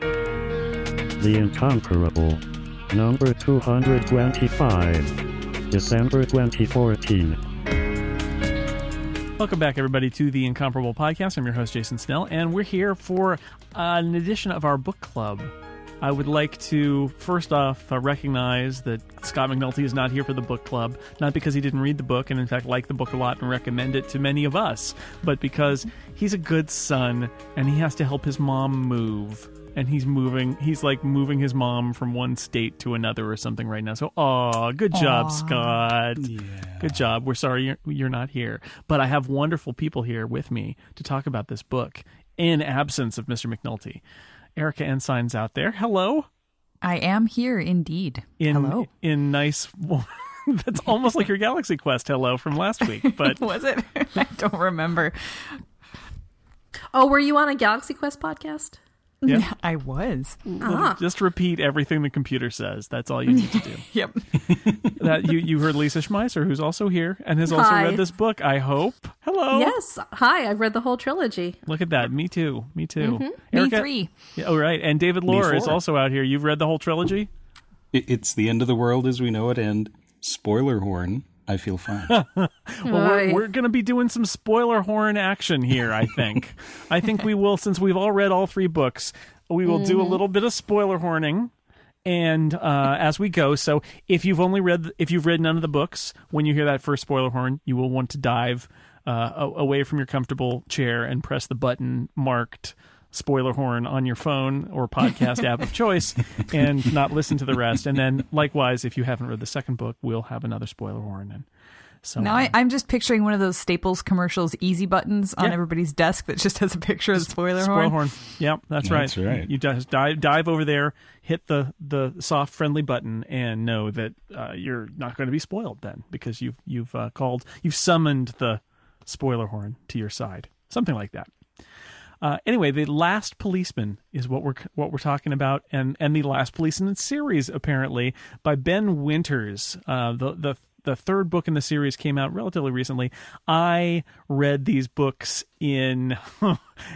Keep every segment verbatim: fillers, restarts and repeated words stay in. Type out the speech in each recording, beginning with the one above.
The Incomparable, number two twenty-five, December twenty fourteen. Welcome back, everybody, to The Incomparable Podcast. I'm your host, Jason Snell, and we're here for uh, an edition of our book club. I would like to, first off, uh, recognize that Scott McNulty is not here for the book club, not because he didn't read the book and, in fact, like the book a lot and recommend it to many of us, but because he's a good son and he has to help his mom move. And he's moving, he's like moving his mom from one state to another or something right now. So, aw, good job, Aww. Scott. Yeah. Good job. We're sorry you're, you're not here. But I have wonderful people here with me to talk about this book in absence of Mister McNulty. Erica Ensign's out there. Hello. I am here indeed. In, hello. In nice... That's almost like your Galaxy Quest hello from last week. But was it? I don't remember. Oh, were you on a Galaxy Quest podcast? Yep. Yeah, I was. Ah. Just repeat everything the computer says. That's all you need to do. Yep. That you, you heard Lisa Schmeiser, who's also here and has also Hi. read this book, I hope. Hello. Yes. Hi. I've read the whole trilogy. Look at that. Me too. Me too. Mm-hmm. Erica, me three. Yeah, oh, right. And David Lohr is also out here. You've read the whole trilogy? It's the end of the world as we know it, and spoiler horn. I feel fine. Well, we're, we're going to be doing some spoiler horn action here, I think. I think we will, since we've all read all three books, we will mm-hmm. do a little bit of spoiler horning and uh, as we go. So if you've only read, if you've read none of the books, when you hear that first spoiler horn, you will want to dive uh, away from your comfortable chair and press the button marked spoiler horn on your phone or podcast app of choice and not listen to the rest. And then likewise, if you haven't read the second book, we'll have another spoiler horn. And so now I, I'm just picturing one of those Staples commercials, easy buttons on yeah. everybody's desk that just has a picture of the spoiler, spoiler horn. horn. Yeah, that's, that's right. right. You just dive, dive over there, hit the, the soft friendly button and know that uh, you're not going to be spoiled then because you've, you've uh, called, you've summoned the spoiler horn to your side, something like that. Uh, anyway, The Last Policeman is what we're what we're talking about, and, and The Last Policeman series, apparently, by Ben Winters. Uh, the, the the third book in the series came out relatively recently. I read these books in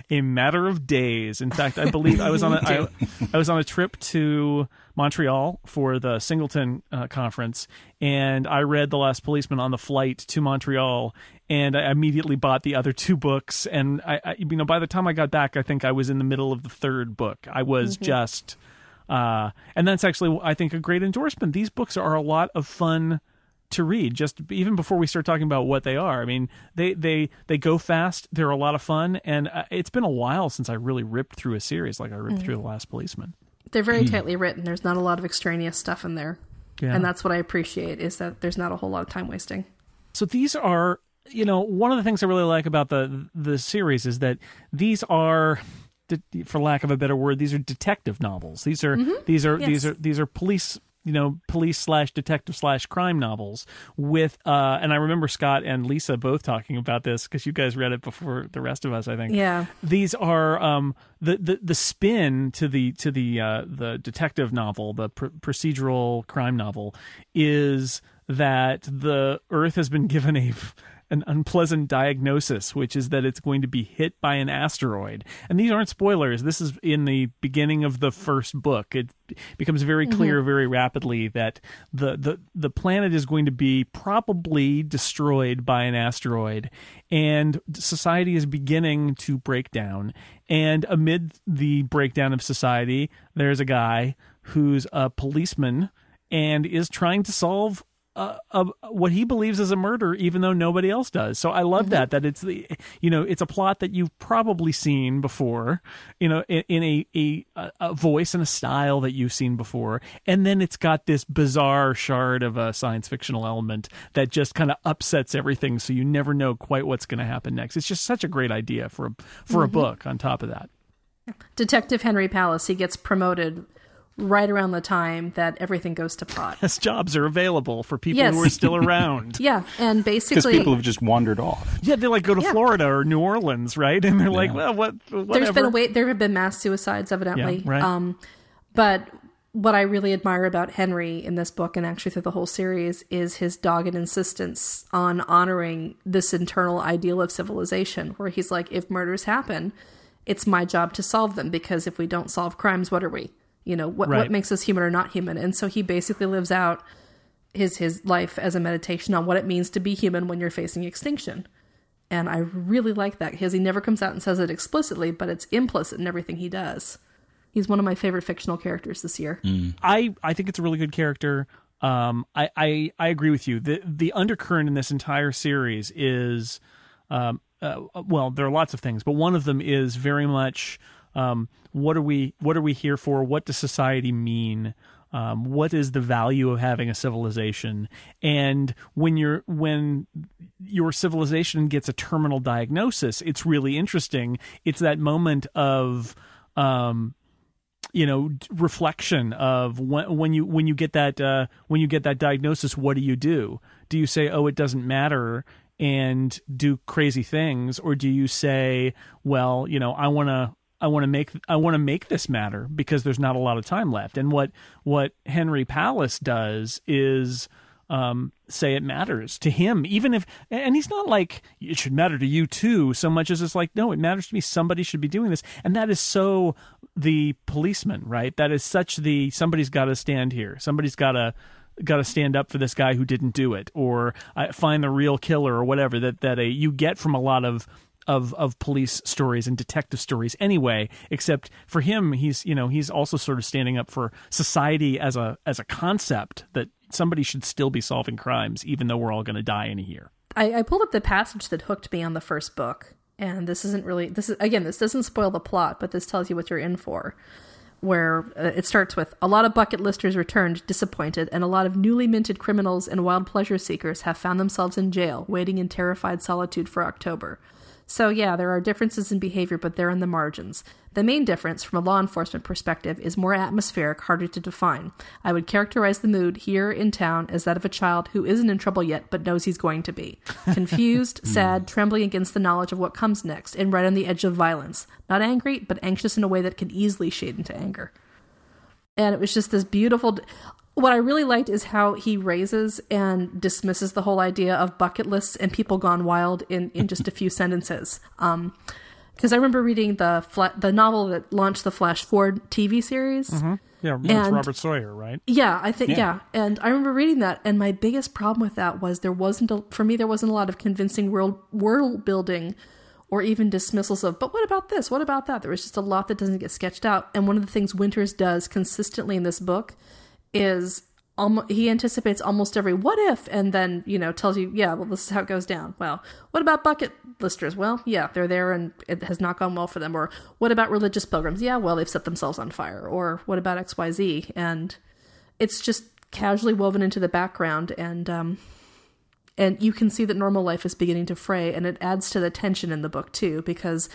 a matter of days. In fact, I believe I was on a, I, I was on a trip to Montreal for the Singleton uh, conference, and I read The Last Policeman on the flight to Montreal. And I immediately bought the other two books. And, I, I, you know, by the time I got back, I think I was in the middle of the third book. I was mm-hmm. just... Uh, and that's actually, I think, a great endorsement. These books are a lot of fun to read, just even before we start talking about what they are. I mean, they they, they go fast. They're a lot of fun. And uh, it's been a while since I really ripped through a series like I ripped mm-hmm. through The Last Policeman. They're very mm. tightly written. There's not a lot of extraneous stuff in there. Yeah. And that's what I appreciate, is that there's not a whole lot of time wasting. So these are... You know, one of the things I really like about the the series is that these are, for lack of a better word, these are detective novels. These are mm-hmm. these are yes. these are these are police, you know, police slash detective slash crime novels with. Uh, and I remember Scott and Lisa both talking about this because you guys read it before the rest of us, I think. Yeah. These are um, the, the the spin to the to the uh, the detective novel, the pr- procedural crime novel, is that the Earth has been given a. an unpleasant diagnosis, which is that it's going to be hit by an asteroid. And these aren't spoilers. This is in the beginning of the first book. It becomes very clear mm-hmm. very rapidly that the, the, the planet is going to be probably destroyed by an asteroid, and society is beginning to break down. And amid the breakdown of society, there's a guy who's a policeman and is trying to solve Uh, uh, what he believes is a murder, even though nobody else does. So I love mm-hmm. that, that it's the, you know, it's a plot that you've probably seen before, you know, in, in a, a, a voice and a style that you've seen before. And then it's got this bizarre shard of a science fictional element that just kind of upsets everything. So you never know quite what's going to happen next. It's just such a great idea for a, for mm-hmm. a book on top of that. Detective Henry Palace, he gets promoted right around the time that everything goes to pot. Yes, jobs are available for people yes. who are still around. Yeah, and basically... Because people have just wandered off. Yeah, they like go to yeah. Florida or New Orleans, right? And they're yeah. like, well, what, whatever. There's been a wait, there have been mass suicides, evidently. Yeah, right. Um, but what I really admire about Henry in this book, and actually through the whole series, is his dogged insistence on honoring this internal ideal of civilization, where he's like, if murders happen... it's my job to solve them, because if we don't solve crimes, what are we? You know, what, right. what makes us human or not human? And so he basically lives out his his life as a meditation on what it means to be human when you're facing extinction. And I really like that, because he never comes out and says it explicitly, but it's implicit in everything he does. He's one of my favorite fictional characters this year. Mm. I, I think it's a really good character. Um, I, I, I agree with you. The the undercurrent in this entire series is, um, uh, well, there are lots of things, but one of them is very much, um, what are we, what are we here for? What does society mean? Um, what is the value of having a civilization? And when you're, when your civilization gets a terminal diagnosis, it's really interesting. It's that moment of, um, you know, reflection of when, when you, when you get that, uh, when you get that diagnosis, what do you do? Do you say, oh, it doesn't matter, and do crazy things? Or do you say, well, you know, I want to, I want to make, I want to make this matter, because there's not a lot of time left. And what, what Henry Palace does is, um, say it matters to him, even if, and he's not like, it should matter to you too, so much as it's like, no, it matters to me. Somebody should be doing this. And that is so the policeman, right? That is such the, somebody's got to stand here. Somebody's got to, got to stand up for this guy who didn't do it, or uh, find the real killer, or whatever that, that a, you get from a lot of, of, of police stories and detective stories anyway, except for him, he's, you know, he's also sort of standing up for society as a, as a concept, that somebody should still be solving crimes, even though we're all going to die in a year. I, I pulled up the passage that hooked me on the first book. And this isn't really, this is, again, this doesn't spoil the plot, but this tells you what you're in for, where uh, it starts with, a lot of bucket listers returned disappointed, and a lot of newly minted criminals and wild pleasure seekers have found themselves in jail, waiting in terrified solitude for October. So yeah, there are differences in behavior, but they're in the margins. The main difference from a law enforcement perspective is more atmospheric, harder to define. I would characterize the mood here in town as that of a child who isn't in trouble yet, but knows he's going to be. Confused, sad, trembling against the knowledge of what comes next, and right on the edge of violence. Not angry, but anxious in a way that can easily shade into anger. And it was just this beautiful... D- what I really liked is how he raises and dismisses the whole idea of bucket lists and people gone wild in, in just a few sentences. Um... Because I remember reading the fla- the novel that launched the Flash Forward T V series. Mm-hmm. Yeah, and, it's Robert Sawyer, right? Yeah, I think, yeah. yeah. And I remember reading that, and my biggest problem with that was there wasn't, a, for me, there wasn't a lot of convincing world, world building or even dismissals of, but what about this? What about that? There was just a lot that doesn't get sketched out. And one of the things Winters does consistently in this book is almo- he anticipates almost every what if, and then, you know, tells you, yeah, well, this is how it goes down. Well, what about bucket listers? Well, yeah, they're there and it has not gone well for them. Or what about religious pilgrims? Yeah, well, they've set themselves on fire. Or what about X Y Z? And it's just casually woven into the background, and um and you can see that normal life is beginning to fray, and it adds to the tension in the book too, because,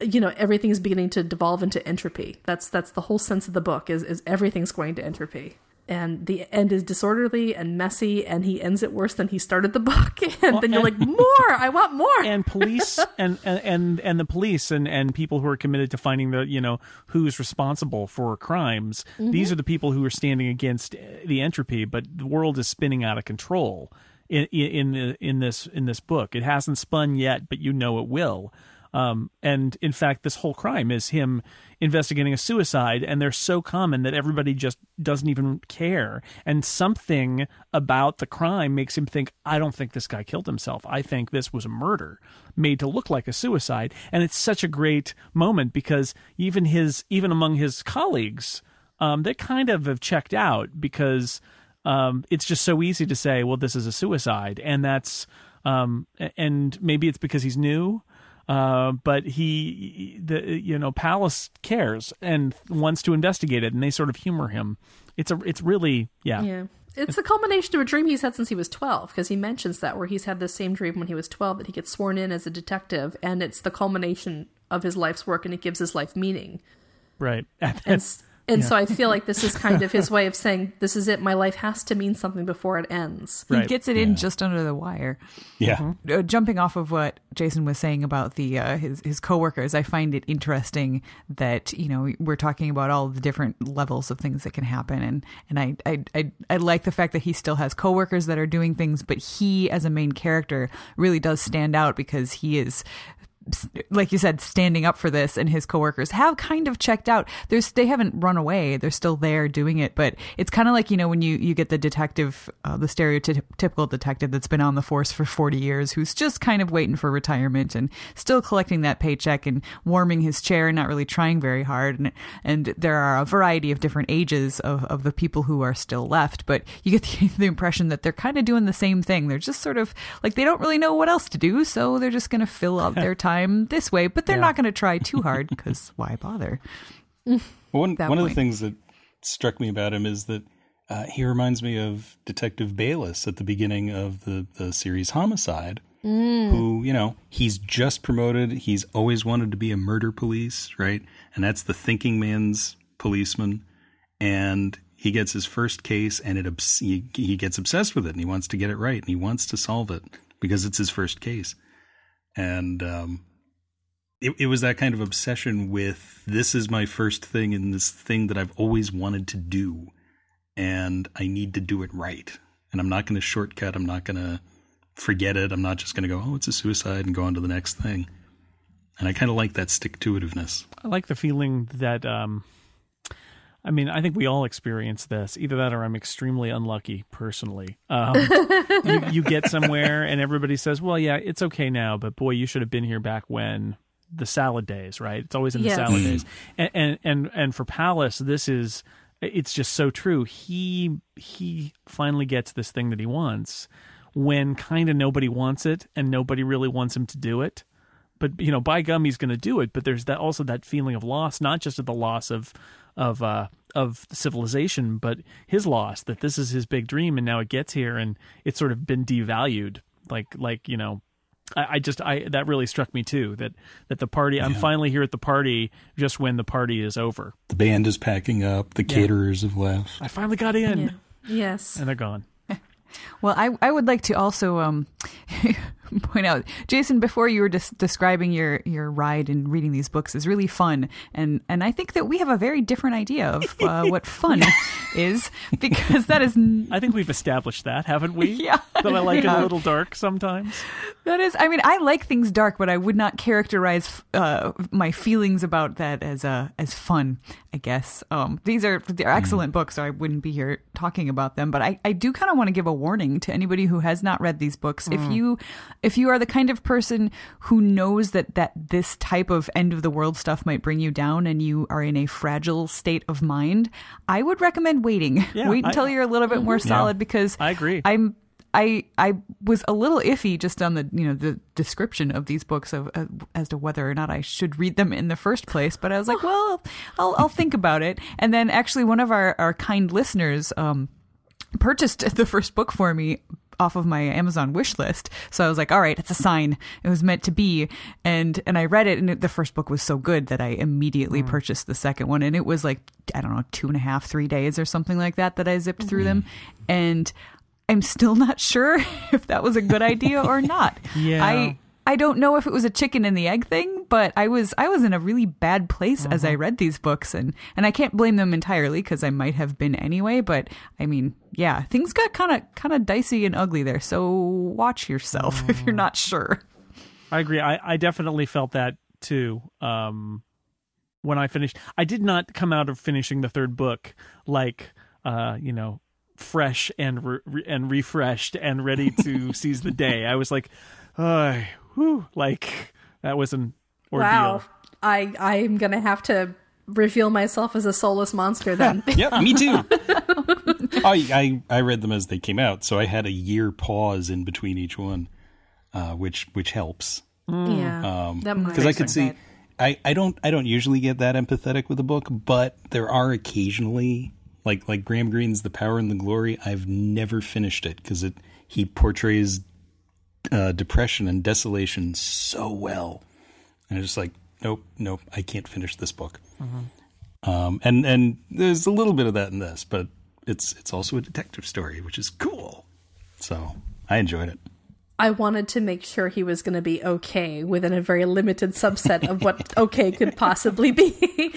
you know, everything is beginning to devolve into entropy. That's that's the whole sense of the book, is is everything's going to entropy. And the end is disorderly and messy, and he ends it worse than he started the book. And well, then you're and, like, more! I want more! And police, and, and, and, and the police, and, and people who are committed to finding the, you know, who's responsible for crimes. Mm-hmm. These are the people who are standing against the entropy, but the world is spinning out of control in, in, in this, in this book. It hasn't spun yet, but you know it will. Um, and in fact, this whole crime is him investigating a suicide, and they're so common that everybody just doesn't even care. And something about the crime makes him think, I don't think this guy killed himself. I think this was a murder made to look like a suicide. And it's such a great moment, because even his, even among his colleagues, um, they kind of have checked out, because um, it's just so easy to say, well, this is a suicide. And that's, um, and maybe it's because he's new. Uh, but he, the you know, Palace cares and wants to investigate it, and they sort of humor him. It's a, it's really, yeah, yeah. It's the culmination of a dream he's had since he was twelve, because he mentions that, where he's had the same dream when he was twelve, that he gets sworn in as a detective, and it's the culmination of his life's work, and it gives his life meaning. Right, and and yeah. So I feel like this is kind of his way of saying, this is it. My life has to mean something before it ends. Right. He gets it yeah. in just under the wire. Yeah. Mm-hmm. Uh, jumping off of what Jason was saying about the uh, his his coworkers, I find it interesting that, you know, we're talking about all the different levels of things that can happen, and and I I I, I like the fact that he still has coworkers that are doing things, but he as a main character really does stand out, because he is like you said, standing up for this, and his coworkers have kind of checked out. There's, they haven't run away. They're still there doing it. But it's kind of like, you know, when you, you get the detective, uh, the stereotypical detective that's been on the force for forty years, who's just kind of waiting for retirement and still collecting that paycheck and warming his chair and not really trying very hard. And and there are a variety of different ages of, of the people who are still left. But you get the, the impression that they're kind of doing the same thing. They're just sort of like, they don't really know what else to do. So they're just going to fill out their time this way, but they're yeah. not going to try too hard, because why bother? Well, one one of the things that struck me about him is that uh, he reminds me of Detective Bayliss at the beginning of the, the series Homicide, mm. who, you know, he's just promoted. He's always wanted to be a murder police, right? And that's the thinking man's policeman. And he gets his first case, and it obs- he, he gets obsessed with it, and he wants to get it right, and he wants to solve it because it's his first case. And um, it, it was that kind of obsession with, this is my first thing and this thing that I've always wanted to do, and I need to do it right. And I'm not going to shortcut. I'm not going to forget it. I'm not just going to go, oh, it's a suicide, and go on to the next thing. And I kind of like that stick-to-itiveness. I like the feeling that, um, I mean, I think we all experience this. Either that or I'm extremely unlucky personally. Um, you, you get somewhere and everybody says, well, yeah, it's okay now, but boy, you should have been here back when the salad days, right? It's always in the yes. salad days. And, and, and, and for Palace, this is, it's just so true. He, he finally gets this thing that he wants when kind of nobody wants it and nobody really wants him to do it. But, you know, by gum, he's going to do it. But there's that also that feeling of loss, not just at the loss of, of, uh, of civilization, but his loss that this is his big dream. And now it gets here and it's sort of been devalued. Like, like, you know, I, I just, I, that really struck me too, that, that the party, yeah. I'm finally here at the party just when the party is over. The band is packing up. The caterers yeah. have left. I finally got in. Yeah. Yes. And they're gone. Well, I, I would like to also um, point out, Jason, before you were des- describing your, your ride in reading these books is really fun. And, and I think that we have a very different idea of uh, what fun is, because that is... N- I think we've established that, haven't we? Yeah. That I like yeah. it a little dark sometimes. That is, I mean, I like things dark, but I would not characterize uh, my feelings about that as uh, as fun, I guess. Um, these are they're excellent mm. books, so I wouldn't be here talking about them. But I, I do kind of want to give a warning to anybody who has not read these books. Mm. If you if you are the kind of person who knows that, that this type of end of the world stuff might bring you down and you are in a fragile state of mind, I would recommend waiting. Yeah, Wait until I, you're a little bit more yeah, solid, because I agree. I'm I I was a little iffy just on the, you know, the description of these books of uh, as to whether or not I should read them in the first place. But I was like, well, I'll I'll think about it. And then actually one of our, our kind listeners um, purchased the first book for me off of my Amazon wish list. So I was like, all right, it's a sign. It was meant to be. And and I read it, and it, the first book was so good that I immediately mm. purchased the second one. And it was like, I don't know, two and a half, three days or something like that that I zipped mm. through them. And I'm still not sure if that was a good idea or not. yeah. I I don't know if it was a chicken and the egg thing, but I was I was in a really bad place mm-hmm. as I read these books, and, and I can't blame them entirely, because I might have been anyway. But I mean, yeah, things got kind of kind of dicey and ugly there. So watch yourself mm. if you're not sure. I agree. I, I definitely felt that too. Um, when I finished, I did not come out of finishing the third book like uh, you know, fresh and re- and refreshed and ready to seize the day. I was like, oh. Whew, like that was an ordeal. Wow, I I'm gonna have to reveal myself as a soulless monster then. Yep, me too. I, I I read them as they came out, so I had a year pause in between each one, uh, which which helps. Mm. Yeah, um, that might because I could see. I, I don't I don't usually get that empathetic with a book, but there are occasionally like like Graham Greene's The Power and the Glory. I've never finished it because it he portrays. Uh, depression and desolation so well, and I was just like, nope, nope, I can't finish this book. Mm-hmm. Um, and and there's a little bit of that in this, but it's it's also a detective story, which is cool. So I enjoyed it. I wanted to make sure he was going to be okay within a very limited subset of what okay could possibly be.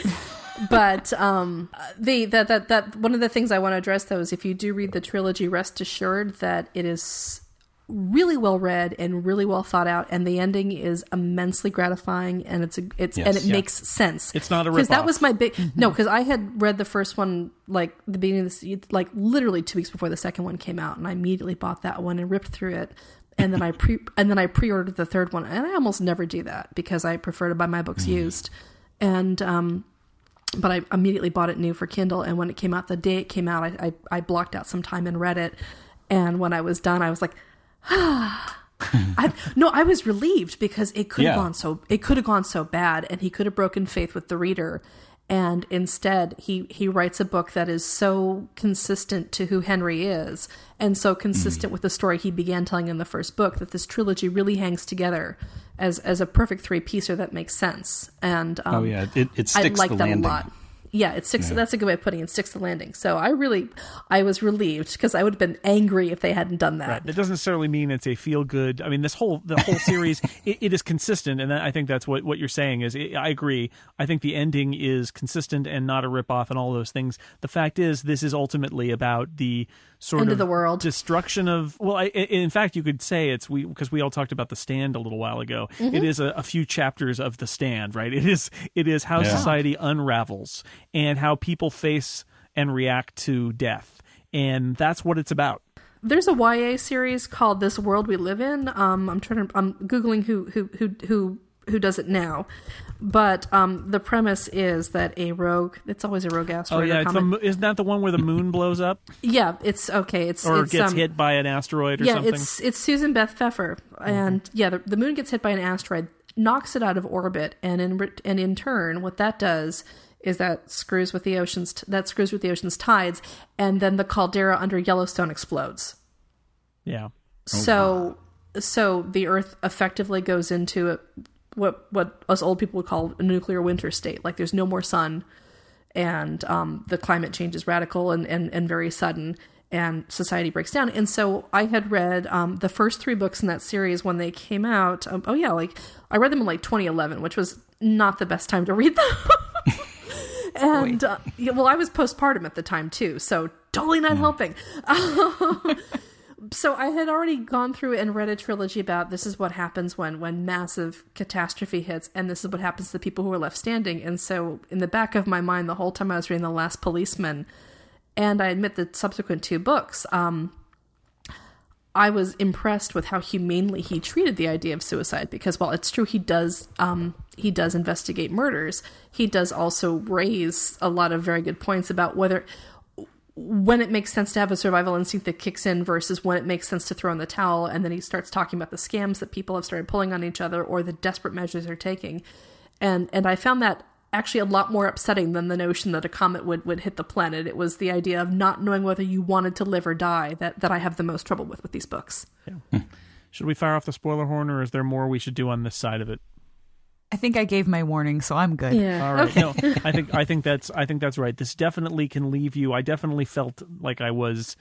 But um, the that that that one of the things I want to address though is if you do read the trilogy, rest assured that it is really well read and really well thought out, and the ending is immensely gratifying, and it's a, it's yes, and it yeah. makes sense. It's not a ripoff. Because that was my big mm-hmm. no. Because I had read the first one like the beginning of the like literally two weeks before the second one came out, and I immediately bought that one and ripped through it, and then I pre and then I pre-ordered the third one, and I almost never do that because I prefer to buy my books mm-hmm. used, and um, but I immediately bought it new for Kindle, and when it came out, the day it came out, I I, I blocked out some time and read it, and when I was done, I was like. I, no, I was relieved because it could have yeah. gone so it could have gone so bad, and he could have broken faith with the reader, and instead he he writes a book that is so consistent to who Henry is, and so consistent mm. with the story he began telling in the first book, that this trilogy really hangs together as as a perfect three-piecer that makes sense. And um, oh yeah, it, it sticks I like the that landing. a lot. Yeah, it sticks. Yeah. That's a good way of putting it. Sticks the landing. So I really, I was relieved because I would have been angry if they hadn't done that. Right. That doesn't necessarily mean it's a feel good. I mean, this whole the whole series, it, it is consistent, and I think that's what, what you're saying is. It, I agree. I think the ending is consistent and not a ripoff and all those things. The fact is, this is ultimately about the sort End of, of the world destruction of. Well, I, in fact, you could say it's we because we all talked about The Stand a little while ago. Mm-hmm. It is a, a few chapters of The Stand, right? It is it is how yeah. society unravels. And how people face and react to death. And that's what it's about. There's a Y A series called This World We Live In. Um, I'm trying to, I'm Googling who, who, who, who, who does it now. But um, the premise is that a rogue, it's always a rogue asteroid. Oh yeah, it's the, isn't that the one where the moon blows up? Yeah, it's okay. It's Or it's, gets um, hit by an asteroid or yeah, something? Yeah, it's, it's Susan Beth Pfeffer. Mm-hmm. And yeah, the, the moon gets hit by an asteroid, knocks it out of orbit. And in, and in turn, what that does is that screws with the oceans t- that screws with the ocean's tides, and then the caldera under Yellowstone explodes. Yeah. Oh, so God. so the Earth effectively goes into a, what what us old people would call a nuclear winter state. Like there's no more sun, and um, the climate change is radical and, and, and very sudden, and society breaks down. And so I had read um, the first three books in that series when they came out. Um, oh yeah, like I read them in like twenty eleven, which was not the best time to read them. And uh, yeah, well, I was postpartum at the time too, so totally not yeah. helping. Um, so I had already gone through and read a trilogy about this is what happens when when massive catastrophe hits, and this is what happens to the people who are left standing. And so in the back of my mind, the whole time I was reading The Last Policeman, and I admit the subsequent two books, um, I was impressed with how humanely he treated the idea of suicide, because while it's true he does um, he does investigate murders, he does also raise a lot of very good points about whether when it makes sense to have a survival instinct that kicks in versus when it makes sense to throw in the towel. And then he starts talking about the scams that people have started pulling on each other, or the desperate measures they're taking. And and I found that actually a lot more upsetting than the notion that a comet would, would hit the planet. It was the idea of not knowing whether you wanted to live or die that, that I have the most trouble with with these books. Yeah. Should we fire off the spoiler horn, or is there more we should do on this side of it? I think I gave my warning, so I'm good. Yeah. All right. Okay. No, I think I think that's I think that's right. This definitely can leave you. I definitely felt like I was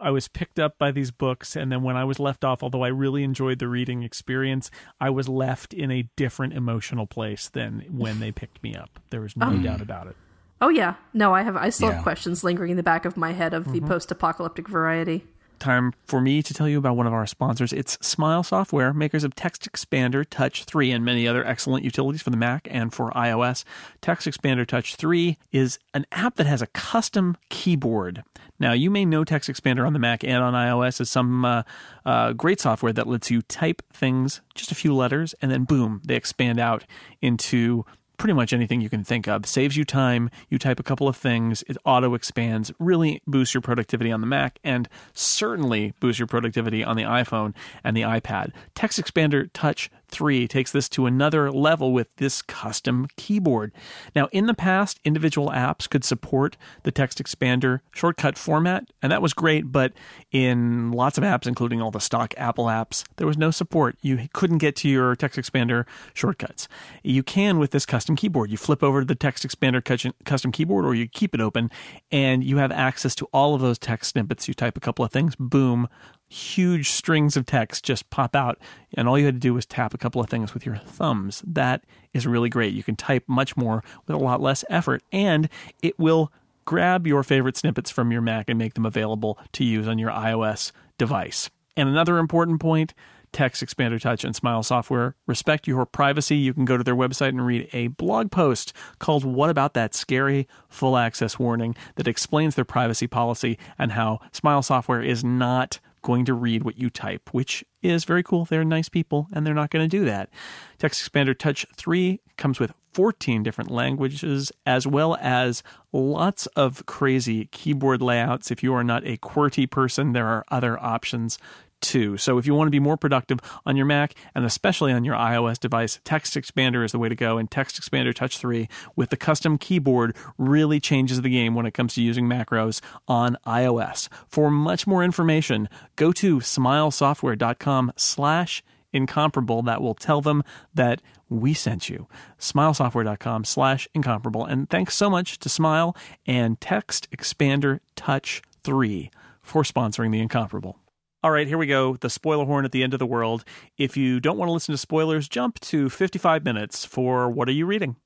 I was picked up by these books, and then when I was left off, although I really enjoyed the reading experience, I was left in a different emotional place than when they picked me up. There was no oh. doubt about it. Oh yeah. No, I have I still yeah. have questions lingering in the back of my head of mm-hmm. the post-apocalyptic variety. Time for me to tell you about one of our sponsors. It's Smile Software, makers of Text Expander Touch three and many other excellent utilities for the Mac and for iOS. Text Expander Touch three is an app that has a custom keyboard. Now, you may know Text Expander on the Mac and on iOS as some uh, uh, great software that lets you type things, just a few letters, and then boom, they expand out into pretty much anything you can think of. Saves you time. You type a couple of things. It auto expands. Really boosts your productivity on the Mac, and certainly boosts your productivity on the iPhone and the iPad. Text Expander Touch three takes this to another level with this custom keyboard. Now, in the past, individual apps could support the Text Expander shortcut format, and that was great, but in lots of apps, including all the stock Apple apps, there was no support. You couldn't get to your Text Expander shortcuts. You can with this custom keyboard. You flip over to the Text Expander custom keyboard, or you keep it open, and you have access to all of those text snippets. You type a couple of things, boom, huge strings of text just pop out, and all you had to do was tap a couple of things with your thumbs. That is really great. You can type much more with a lot less effort, and it will grab your favorite snippets from your Mac and make them available to use on your iOS device. And another important point, Text Expander Touch and Smile Software respect your privacy. You can go to their website and read a blog post called What About That Scary Full Access Warning that explains their privacy policy and how Smile Software is not going to read what you type, which is very cool. They're nice people, and they're not going to do that. Text Expander Touch three comes with fourteen different languages, as well as lots of crazy keyboard layouts. If you are not a QWERTY person, there are other options too. So if you want to be more productive on your Mac, and especially on your iOS device, Text Expander is the way to go. And Text Expander Touch three with the custom keyboard really changes the game when it comes to using macros on iOS. For much more information, go to smilesoftware.com slash incomparable. That will tell them that we sent you. Smilesoftware.com slash incomparable. And thanks so much to Smile and Text Expander Touch three for sponsoring The Incomparable. All right, here we go. The spoiler horn at the end of the world. If you don't want to listen to spoilers, jump to fifty-five minutes for What Are You Reading?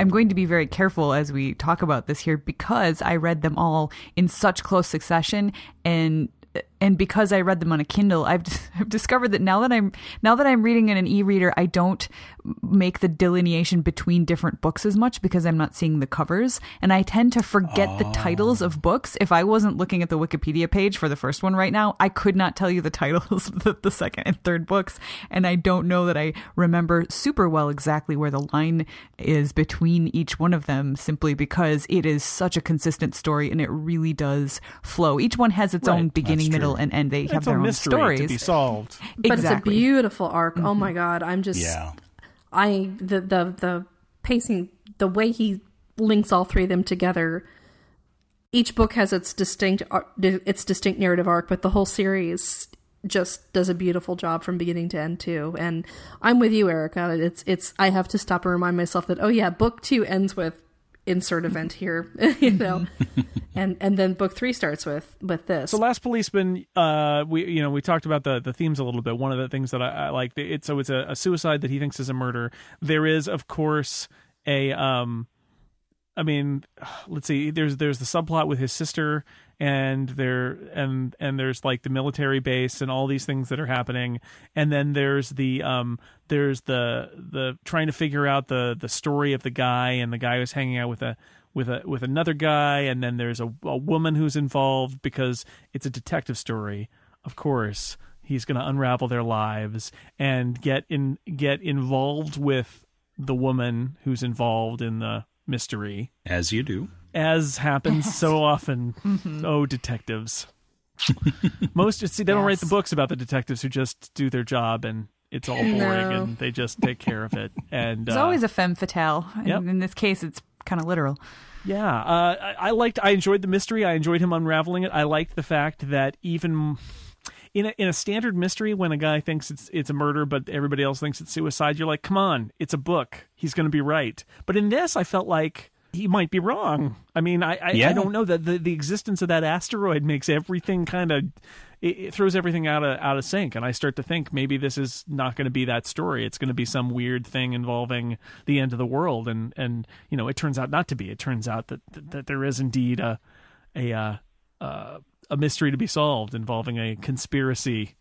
I'm going to be very careful as we talk about this here because I read them all in such close succession, and and because I read them on a Kindle, I've, I've discovered that now that I'm now that I'm reading in an e-reader, I don't make the delineation between different books as much because I'm not seeing the covers, and I tend to forget oh. the titles of books. If I wasn't looking at the Wikipedia page for the first one right now, I could not tell you the titles of the, the second and third books, and I don't know that I remember super well exactly where the line is between each one of them, simply because it is such a consistent story and it really does flow. Each one has its right. own beginning, middle, and end. They it's have their own stories to be solved, but exactly. It's a beautiful arc. Mm-hmm. Oh my god, I'm just yeah. I the, the the pacing, the way he links all three of them together. Each book has its distinct its distinct narrative arc, but the whole series just does a beautiful job from beginning to end too. And I'm with you, Erica. It's it's I have to stop and remind myself that oh yeah, book two ends with insert event here, you know, and and then book three starts with with this. So Last Policeman, uh we you know we talked about the the themes a little bit. One of the things that i, I like, it's so it's a, a suicide that he thinks is a murder. There is of course a um i mean let's see there's there's the subplot with his sister, and there and and there's like the military base and all these things that are happening, and then there's the um there's the the trying to figure out the the story of the guy, and the guy who's hanging out with a with a with another guy, and then there's a, a woman who's involved because it's a detective story. Of course, he's going to unravel their lives and get in get involved with the woman who's involved in the mystery, as you do. As happens yes. so often. Mm-hmm. Oh, detectives. Most, see, they yes. don't write the books about the detectives who just do their job and it's all boring no. and they just take care of it. And It's uh, always a femme fatale. Yep. And in this case, it's kind of literal. Yeah. Uh, I, I liked, I enjoyed the mystery. I enjoyed him unraveling it. I liked the fact that even in a, in a standard mystery, when a guy thinks it's it's a murder, but everybody else thinks it's suicide, you're like, come on, it's a book. He's going to be right. But in this, I felt like he might be wrong. I mean, I I, yeah. I don't know that the, the existence of that asteroid makes everything kind of, it, it throws everything out of out of sync. And I start to think maybe this is not going to be that story. It's going to be some weird thing involving the end of the world. And, and you know, it turns out not to be. It turns out that that, that there is indeed a a uh, a mystery to be solved involving a conspiracy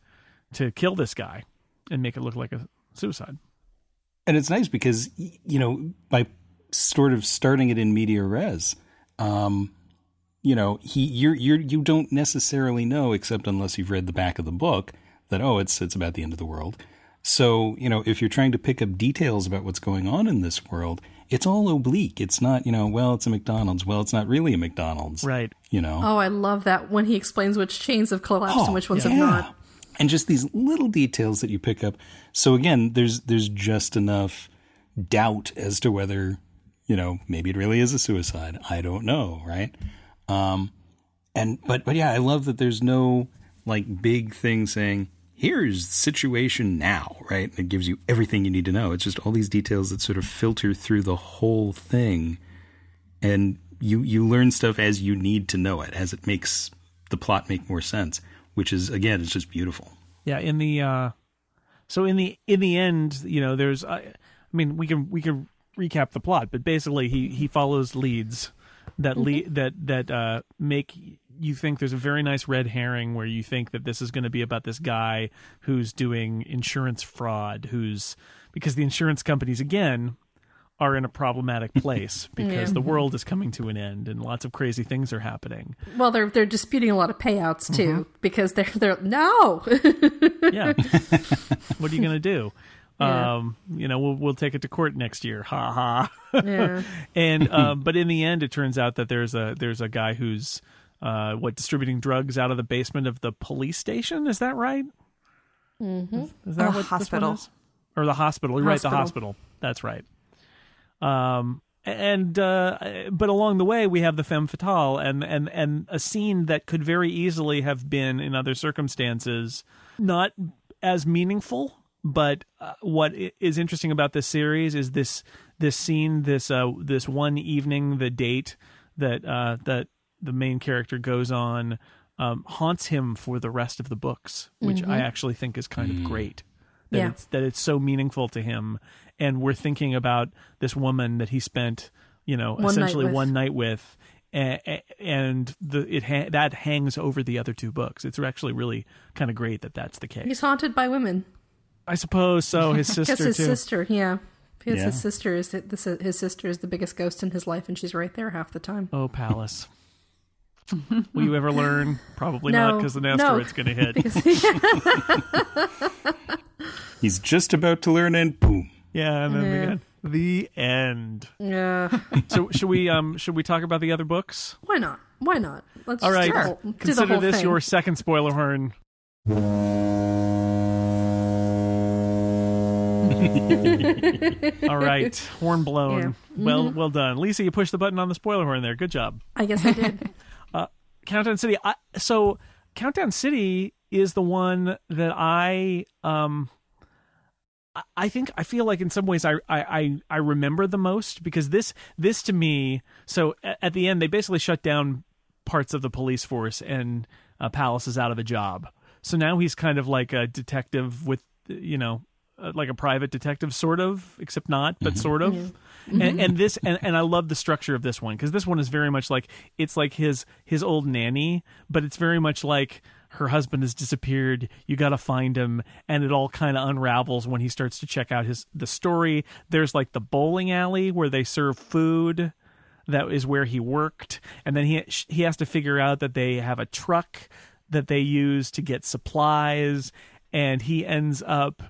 to kill this guy and make it look like a suicide. And it's nice because, you know, by sort of starting it in media res, um, you know, he you you you don't necessarily know, except unless you've read the back of the book, that oh, it's it's about the end of the world. So you know, if you're trying to pick up details about what's going on in this world, it's all oblique. It's not you know, well, it's a McDonald's. Well, it's not really a McDonald's, right? You know. Oh, I love that when he explains which chains have collapsed oh, and which ones yeah. have not, and just these little details that you pick up. So again, there's there's just enough doubt as to whether, you know, maybe it really is a suicide. I don't know, right? Um, and but but yeah, I love that there's no like big thing saying here's the situation now, right? It gives you everything you need to know. It's just all these details that sort of filter through the whole thing, and you you learn stuff as you need to know it, as it makes the plot make more sense. Which is again, it's just beautiful. Yeah. In the uh, so in the in the end, you know, there's I, I mean, we can we can. recap the plot, but basically he he follows leads that mm-hmm. le- that that uh, make you think there's a very nice red herring where you think that this is going to be about this guy who's doing insurance fraud, who's because the insurance companies again are in a problematic place because yeah. the world is coming to an end and lots of crazy things are happening. Well, they're they're disputing a lot of payouts too mm-hmm. because they're they're no. yeah. What are you going to do? Yeah. Um, you know, we'll we'll take it to court next year. Ha ha. Yeah. And uh, but in the end, it turns out that there's a there's a guy who's uh, what distributing drugs out of the basement of the police station. Is that right? Mm-hmm. Is that oh, what hospital this one is? Or the hospital? You're hospital. Right, the hospital. That's right. Um, and uh, but along the way, we have the femme fatale and and and a scene that could very easily have been in other circumstances not as meaningful. But uh, what is interesting about this series is this this scene, this uh, this one evening, the date that uh, that the main character goes on um, haunts him for the rest of the books, which mm-hmm. I actually think is kind of great. That, yeah. it's, that it's so meaningful to him. And we're thinking about this woman that he spent, you know, one essentially night one night with. And the it ha- that hangs over the other two books. It's actually really kind of great that that's the case. He's haunted by women. I suppose so. His sister, his too. sister, yeah. Because yeah. his sister is the, his sister is the biggest ghost in his life, and she's right there half the time. Oh, Palace! Will you ever learn? Probably no, not, because an asteroid's no. going to hit. Because... He's just about to learn, and boom! Yeah, and then yeah. we got the end. Yeah. So should we um should we talk about the other books? Why not? Why not? Let's all right. Start. Consider do the this thing. Your second spoiler horn. All right, horn blown. Yeah. Mm-hmm. Well, well done, Lisa. You pushed the button on the spoiler horn there. Good job. I guess I did. uh, Countdown City. I, so, Countdown City is the one that I, um, I, I think I feel like in some ways I, I, I remember the most because this, this to me. So at the end, they basically shut down parts of the police force, and uh, Palace is out of a job. So now he's kind of like a detective with, you know. Like a private detective, sort of, except not, but mm-hmm. sort of. Mm-hmm. And, and this, and, and I love the structure of this one because this one is very much like it's like his his old nanny, but it's very much like her husband has disappeared. You got to find him, and it all kind of unravels when he starts to check out his the story. There's like the bowling alley where they serve food. That is where he worked, and then he he has to figure out that they have a truck that they use to get supplies, and he ends up.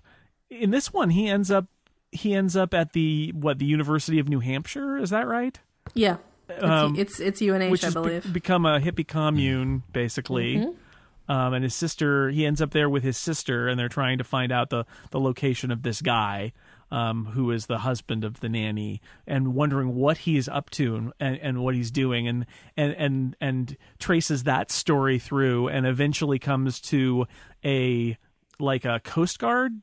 In this one, he ends up he ends up at the what the University of New Hampshire, is that right? Yeah, um, it's, it's it's U N H, which I believe. Be- become a hippie commune basically, mm-hmm. um, and his sister. He ends up there with his sister, and they're trying to find out the, the location of this guy, um, who is the husband of the nanny, and wondering what he's up to and, and, and what he's doing, and and and and traces that story through, and eventually comes to a like a Coast Guard.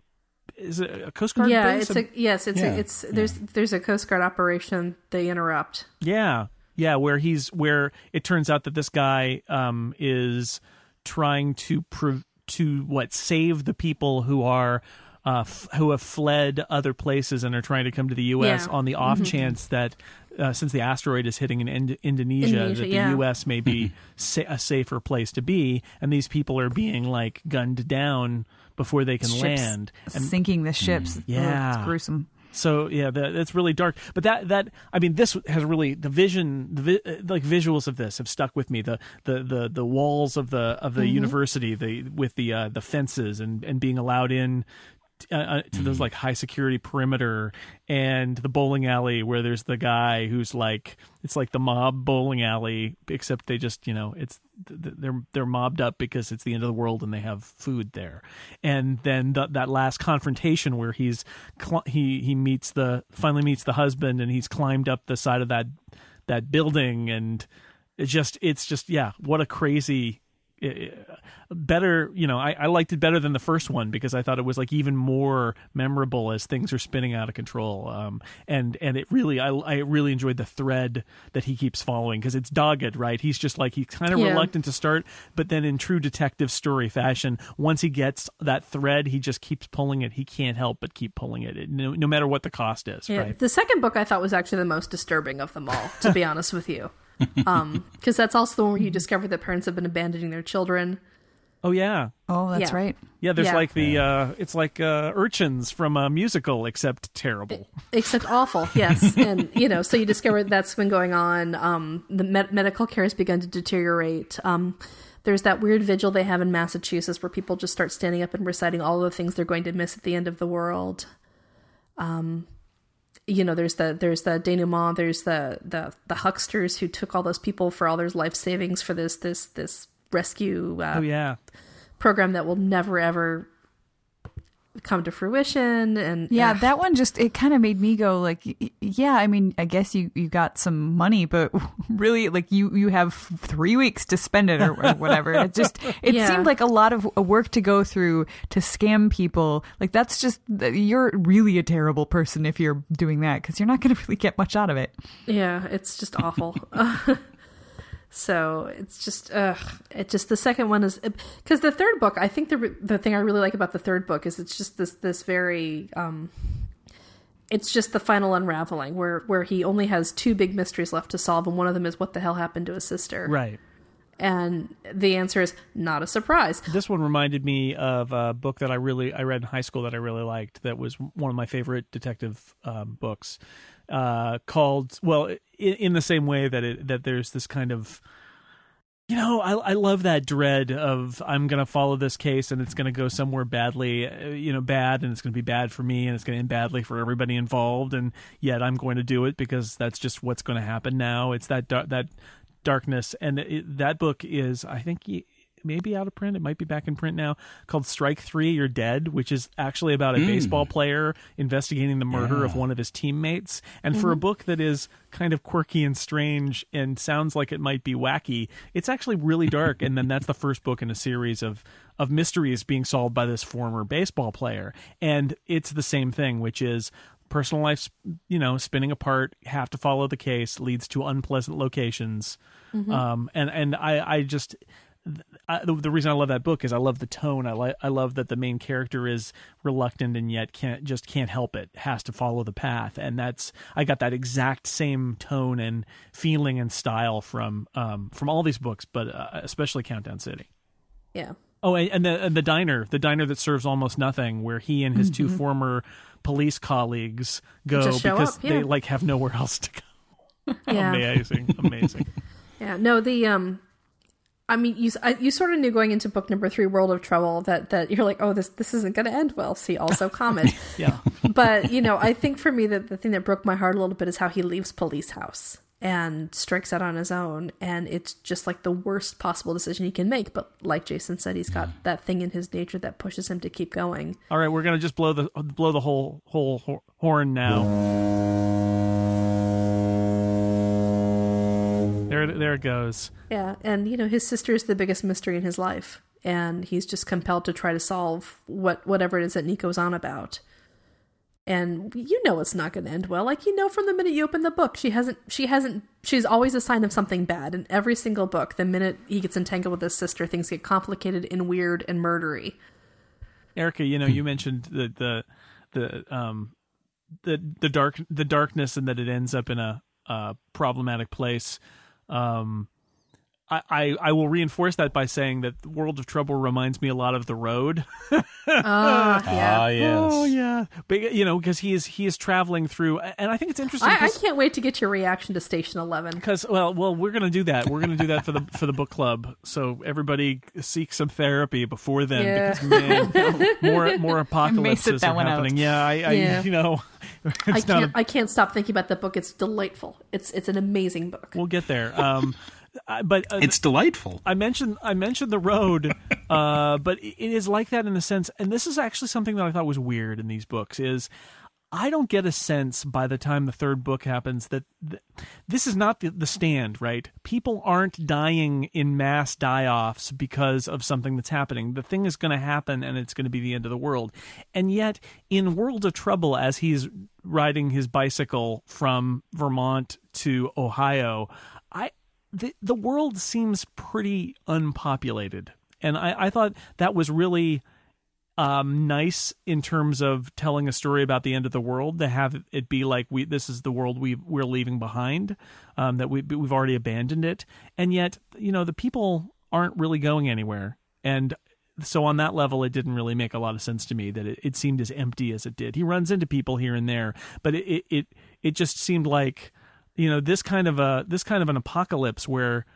Is it a Coast Guard? Yeah, base? it's a yes, it's yeah. a, it's there's yeah. there's a Coast Guard operation they interrupt. Yeah, yeah, where he's where it turns out that this guy um, is trying to prov- to what save the people who are uh, f- who have fled other places and are trying to come to the U S Yeah. on the off mm-hmm. chance that uh, since the asteroid is hitting in Ind- Indonesia, Indonesia, that the yeah. U S may be sa- a safer place to be, and these people are being like gunned down. Before they can ships, land. And, sinking the ships. Yeah. Oh, it's gruesome. So, yeah, that, that's really dark. But that, that, I mean, this has really, the vision, the vi, like visuals of this have stuck with me. The the, the, the walls of the of the mm-hmm. university the with the uh, the fences and, and being allowed in uh, to those, like, high security perimeter and the bowling alley where there's the guy who's, like, it's like the mob bowling alley, except they just, you know, it's, they're they're mobbed up because it's the end of the world and they have food there, and then th- that last confrontation where he's cl- he he meets the finally meets the husband and he's climbed up the side of that that building and it just it's just yeah what a crazy it, better you know I, I liked it better than the first one because I thought it was like even more memorable as things are spinning out of control um and and it really I I really enjoyed the thread that he keeps following because it's dogged, right? He's just like he's kind of yeah. reluctant to start, but then in true detective story fashion, once he gets that thread, he just keeps pulling it. He can't help but keep pulling it, it no, no matter what the cost is. Yeah. Right. The second book I thought was actually the most disturbing of them all, to be honest with you. Um, because that's also the one where you discover that parents have been abandoning their children. Oh yeah. Oh, that's yeah. right. Yeah, there's yeah. like the uh, it's like uh, urchins from a musical, except terrible, except awful. Yes, and you know, so you discover that's been going on. Um, the med medical care has begun to deteriorate. Um, there's that weird vigil they have in Massachusetts where people just start standing up and reciting all the things they're going to miss at the end of the world. Um, you know, there's the there's the denouement. There's the the the hucksters who took all those people for all their life savings for this this this. rescue uh, oh, yeah. program that will never ever come to fruition. And yeah, uh, that one just, it kind of made me go like, yeah, I mean, I guess you, you got some money, but really like you, you have three weeks to spend it or, or whatever. It just, it yeah. seemed like a lot of work to go through to scam people. Like that's just, you're really a terrible person if you're doing that, because you're not going to really get much out of it. Yeah. It's just awful. So it's just, uh, it just, the second one is, because the third book, I think the the thing I really like about the third book is it's just this, this very, um, it's just the final unraveling where, where he only has two big mysteries left to solve. And one of them is what the hell happened to his sister. Right. And the answer is not a surprise. This one reminded me of a book that I really, I read in high school that I really liked. That was one of my favorite detective um, books. Uh, called well, in, in the same way that it that there's this kind of, you know, I I love that dread of I'm gonna follow this case and it's gonna go somewhere badly, you know, bad and it's gonna be bad for me and it's gonna end badly for everybody involved, and yet I'm going to do it because that's just what's going to happen now. It's that that darkness, and it, that book is I think maybe out of print. It might be back in print now. Called Strike Three, You're Dead, which is actually about a mm. baseball player investigating the murder yeah. of one of his teammates. And mm-hmm. for a book that is kind of quirky and strange and sounds like it might be wacky, it's actually really dark. And then that's the first book in a series of of mysteries being solved by this former baseball player. And it's the same thing, which is personal life, you know, spinning apart, have to follow the case, leads to unpleasant locations. Mm-hmm. Um, and, and I, I just, I, the, the reason I love that book is I love the tone. I like, I love that the main character is reluctant and yet can't just can't help it, has to follow the path. And that's, I got that exact same tone and feeling and style from, um, from all these books, but uh, especially Countdown City. Yeah. Oh, and the and the diner, the diner that serves almost nothing, where he and his mm-hmm. two former police colleagues go because up, yeah. they like have nowhere else to go. Yeah. Amazing, amazing. Yeah, no, the um, I mean, you I, you sort of knew going into book number three, World of Trouble, that that you're like, oh, this this isn't going to end well. See, also Comet. Yeah. But you know, I think for me that the thing that broke my heart a little bit is how he leaves Police House and strikes out on his own, and it's just like the worst possible decision he can make. But like Jason said, he's got that thing in his nature that pushes him to keep going. All right, we're gonna just blow the blow the whole whole horn now. There, there it goes. Yeah, and you know his sister is the biggest mystery in his life, and he's just compelled to try to solve what whatever it is that Nico's on about. And you know it's not going to end well. Like you know from the minute you open the book, she hasn't. She hasn't. She's always a sign of something bad in every single book. The minute he gets entangled with his sister, things get complicated and weird and murdery. Erica, you know you mentioned the the the um the the dark the darkness and that it ends up in a uh, problematic place. Um, I, I, I will reinforce that by saying that World of Trouble reminds me a lot of The Road. oh, yeah. Oh, yes. Oh, yeah. But, you know, because he is, he is traveling through, and I think it's interesting. I, I can't wait to get your reaction to Station Eleven. Because, well, well, we're going to do that. We're going to do that for the for the book club. So everybody seek some therapy before then. Yeah. Because, man, more, more apocalypses are happening. Out. Yeah, I, I yeah. you know. I can't, a... I can't stop thinking about that book. It's delightful. It's, it's an amazing book. We'll get there. Um I, but uh, it's delightful. I mentioned I mentioned The Road, uh, but it is like that in a sense. And this is actually something that I thought was weird in these books is I don't get a sense by the time the third book happens that th this is not the, the Stand, right? People aren't dying in mass die-offs because of something that's happening. The thing is going to happen and it's going to be the end of the world. And yet in World of Trouble, as he's riding his bicycle from Vermont to Ohio, I... The, the world seems pretty unpopulated. And I, I thought that was really um, nice in terms of telling a story about the end of the world, to have it be like, we, this is the world we we're leaving behind, um, that we, we've already abandoned it. And yet, you know, the people aren't really going anywhere. And so on that level, it didn't really make a lot of sense to me that it, it seemed as empty as it did. He runs into people here and there, but it, it, it just seemed like, you know, this kind of a, this kind of an apocalypse where,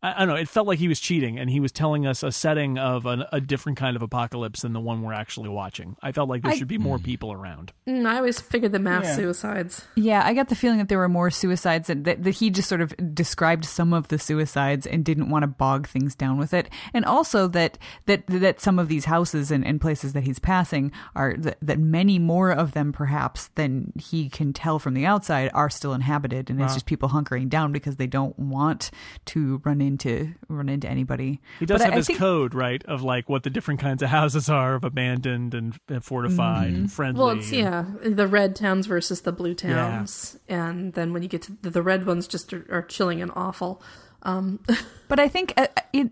I don't know, it felt like he was cheating and he was telling us a setting of an, a different kind of apocalypse than the one we're actually watching. I felt like there I, should be more people around. I always figured the mass yeah. suicides. Yeah, I got the feeling that there were more suicides, and that, that he just sort of described some of the suicides and didn't want to bog things down with it. And also that that, that some of these houses and, and places that he's passing are, that, that many more of them perhaps than he can tell from the outside are still inhabited. And wow. It's just people hunkering down because they don't want to run into... into run into anybody. He does but have I, his I think, code, right, of like what the different kinds of houses are, of abandoned and fortified mm-hmm. and friendly. Well, it's, yeah, the red towns versus the blue towns. Yeah. And then when you get to the, the red ones, just are, are chilling and awful. Um. But I think uh, it...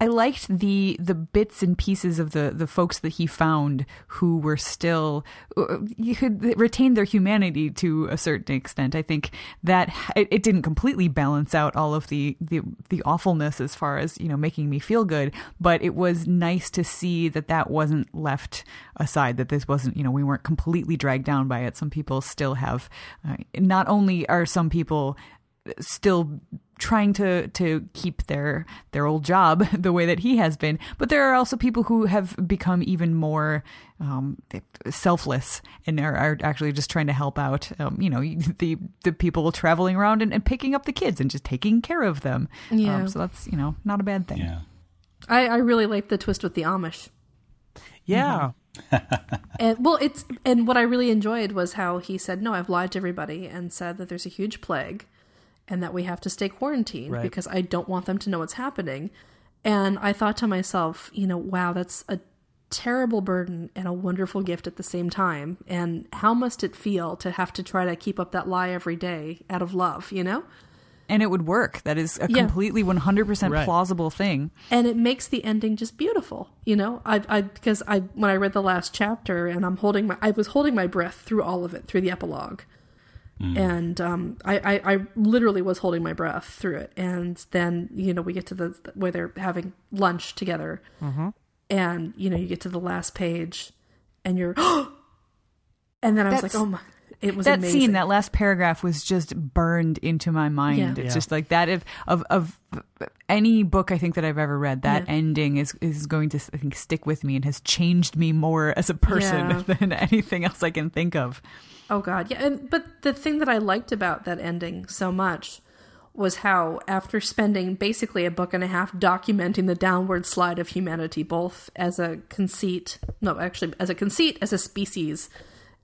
I liked the the bits and pieces of the, the folks that he found who were still you could retain their humanity to a certain extent. I think that it, it didn't completely balance out all of the, the the awfulness as far as, you know, making me feel good, but it was nice to see that that wasn't left aside. That this wasn't, you know, we weren't completely dragged down by it. Some people still have. Uh, not only are some people still trying to to keep their their old job the way that he has been, but there are also people who have become even more um selfless and are, are actually just trying to help out um you know the the people traveling around and, and picking up the kids and just taking care of them. Yeah. Um, so that's, you know, not a bad thing. Yeah. I I really liked the twist with the Amish. Yeah. Mm-hmm. and well it's and what I really enjoyed was how he said, no, I've lied to everybody and said that there's a huge plague and that we have to stay quarantined, right, because I don't want them to know what's happening. And I thought to myself, you know, wow, that's a terrible burden and a wonderful gift at the same time. And how must it feel to have to try to keep up that lie every day out of love, you know? And it would work. That is a yeah. completely one hundred percent right. plausible thing. And it makes the ending just beautiful. You know, I, I, because I, when I read the last chapter and I'm holding my, I was holding my breath through all of it, through the epilogue. Mm. And um, I, I, I literally was holding my breath through it. And then, you know, we get to the where they're having lunch together. Mm-hmm. And, you know, you get to the last page and you're, and then I That's, was like, oh my, it was that amazing. That scene, that last paragraph was just burned into my mind. Yeah. It's yeah. just like that of, of, of any book I think that I've ever read, that yeah. ending is, is going to, I think, stick with me and has changed me more as a person yeah. than anything else I can think of. Oh, God. Yeah. And, but the thing that I liked about that ending so much was how, after spending basically a book and a half documenting the downward slide of humanity, both as a conceit, no, actually as a conceit, as a species,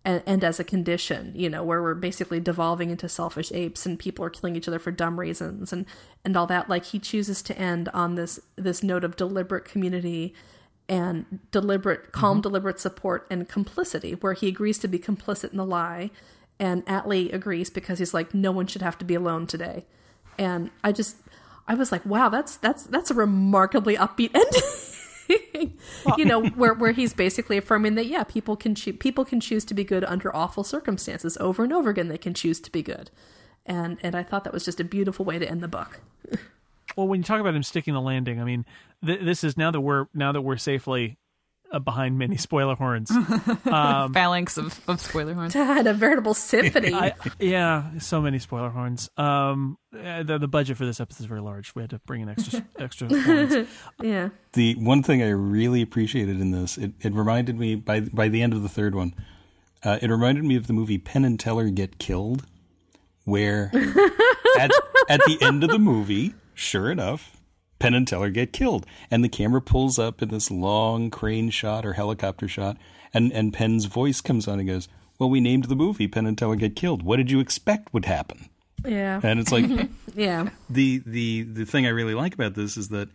and, and as a condition, you know, where we're basically devolving into selfish apes and people are killing each other for dumb reasons and, and all that, like he chooses to end on this, this note of deliberate community and deliberate, calm, mm-hmm. deliberate support and complicity, where he agrees to be complicit in the lie. And Atlee agrees because he's like, no one should have to be alone today. And I just, I was like, wow, that's, that's, that's a remarkably upbeat ending, well, you know, where, where he's basically affirming that, yeah, people can, cho- people can choose to be good under awful circumstances over and over again. They can choose to be good. And, and I thought that was just a beautiful way to end the book. Well, when you talk about him sticking the landing, I mean, th- this is now that we're now that we're safely uh, behind many spoiler horns, um, phalanx of, of spoiler horns. I had a veritable symphony. I, yeah, so many spoiler horns. Um, the, the budget for this episode is very large. We had to bring in extra extra horns. Yeah. The one thing I really appreciated in this, it, it reminded me by by the end of the third one, uh, it reminded me of the movie Penn and Teller Get Killed, where at, at the end of the movie. Sure enough, Penn and Teller get killed. And the camera pulls up in this long crane shot or helicopter shot. And, and Penn's voice comes on and goes, well, we named the movie Penn and Teller Get Killed. What did you expect would happen? Yeah. And it's like, yeah. The, the, the thing I really like about this is that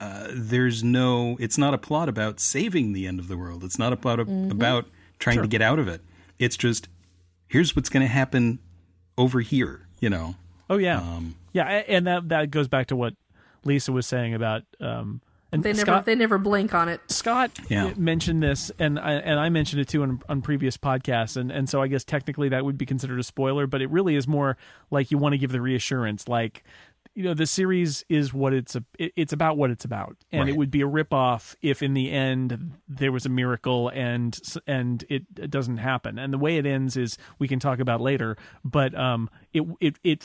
uh, there's no, it's not a plot about saving the end of the world. It's not a plot mm-hmm. about trying sure. to get out of it. It's just, here's what's going to happen over here, you know? Oh, yeah. Um, yeah, and that, that goes back to what Lisa was saying about um, And they never Scott, they never blink on it. Scott yeah. mentioned this, and I, and I mentioned it too on, on previous podcasts, and, and so I guess technically that would be considered a spoiler, but it really is more like you want to give the reassurance, like, you know, the series is what it's a, it's about what it's about, and right. it would be a ripoff if in the end there was a miracle and and it, it doesn't happen. And the way it ends is we can talk about later, but um, it it it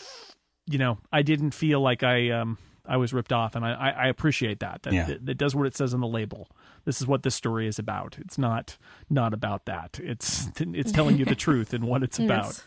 you know, I didn't feel like I um. I was ripped off, and I, I appreciate that. That yeah. it, it does what it says on the label. This is what this story is about. It's not not about that. It's it's telling you the truth and what it's yes. about.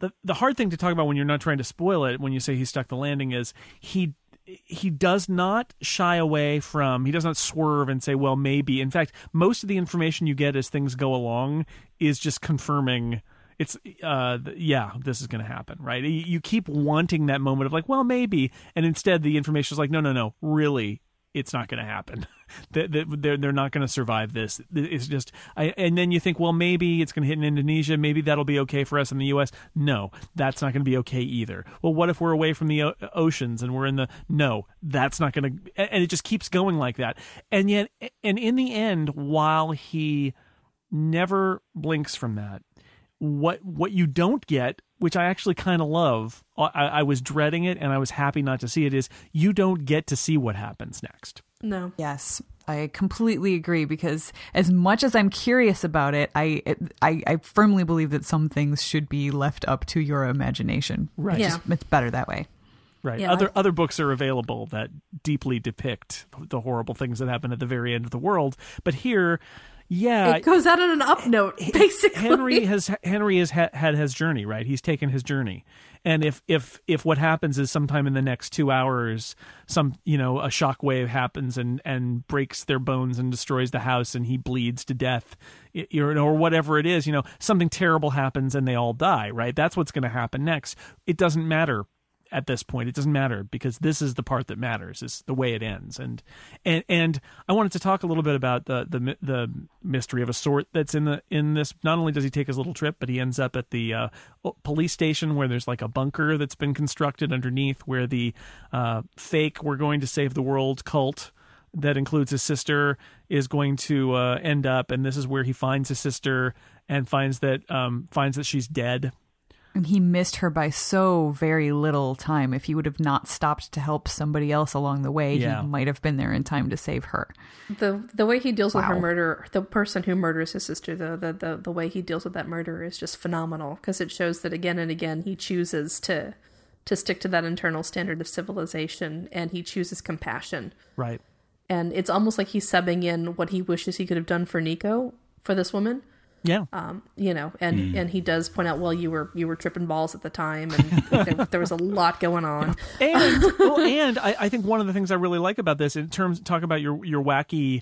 The the hard thing to talk about when you're not trying to spoil it, when you say he stuck the landing, is he he does not shy away from, he does not swerve and say, well, maybe. In fact, most of the information you get as things go along is just confirming It's, uh, yeah, this is going to happen, right? You keep wanting that moment of like, well, maybe, and instead the information is like, no, no, no, really, it's not going to happen. They're they're not going to survive this. It's just, I, and then you think, well, maybe it's going to hit in Indonesia. Maybe that'll be okay for us in the U S No, that's not going to be okay either. Well, what if we're away from the o- oceans and we're in the, no, that's not going to, and it just keeps going like that. And yet, and in the end, while he never blinks from that, What what you don't get, which I actually kind of love, I, I was dreading it and I was happy not to see it, is you don't get to see what happens next. No. Yes, I completely agree, because as much as I'm curious about it, I I, I firmly believe that some things should be left up to your imagination. Right. Yeah. It's, just, it's better that way. Right. Yeah, other I... other books are available that deeply depict the horrible things that happen at the very end of the world, but here. Yeah, it goes out on an up note. Basically, Henry has Henry has had, had his journey, right? He's taken his journey, and if if if what happens is sometime in the next two hours, some you know a shockwave happens and and breaks their bones and destroys the house, and he bleeds to death, it, or whatever it is, you know, something terrible happens and they all die, right? That's what's going to happen next. It doesn't matter. At this point, it doesn't matter, because this is the part that matters, is the way it ends. And and and I wanted to talk a little bit about the the the mystery of a sort that's in the in this. Not only does he take his little trip, but he ends up at the uh, police station, where there's like a bunker that's been constructed underneath, where the uh, fake "We're going to save the world" cult that includes his sister is going to uh, end up. And this is where he finds his sister and finds that um, finds that she's dead. And he missed her by so very little time. If he would have not stopped to help somebody else along the way, yeah. he might have been there in time to save her. The the way he deals wow. with her murder, the person who murders his sister, the, the, the, the way he deals with that murder is just phenomenal, because it shows that again and again he chooses to to stick to that internal standard of civilization, and he chooses compassion. Right. And it's almost like he's subbing in what he wishes he could have done for Nico, for this woman. Yeah. Um, you know, and, mm. and he does point out, well, you were you were tripping balls at the time, and there, there was a lot going on. Yeah. And well, and I, I think one of the things I really like about this, in terms talk about your your wacky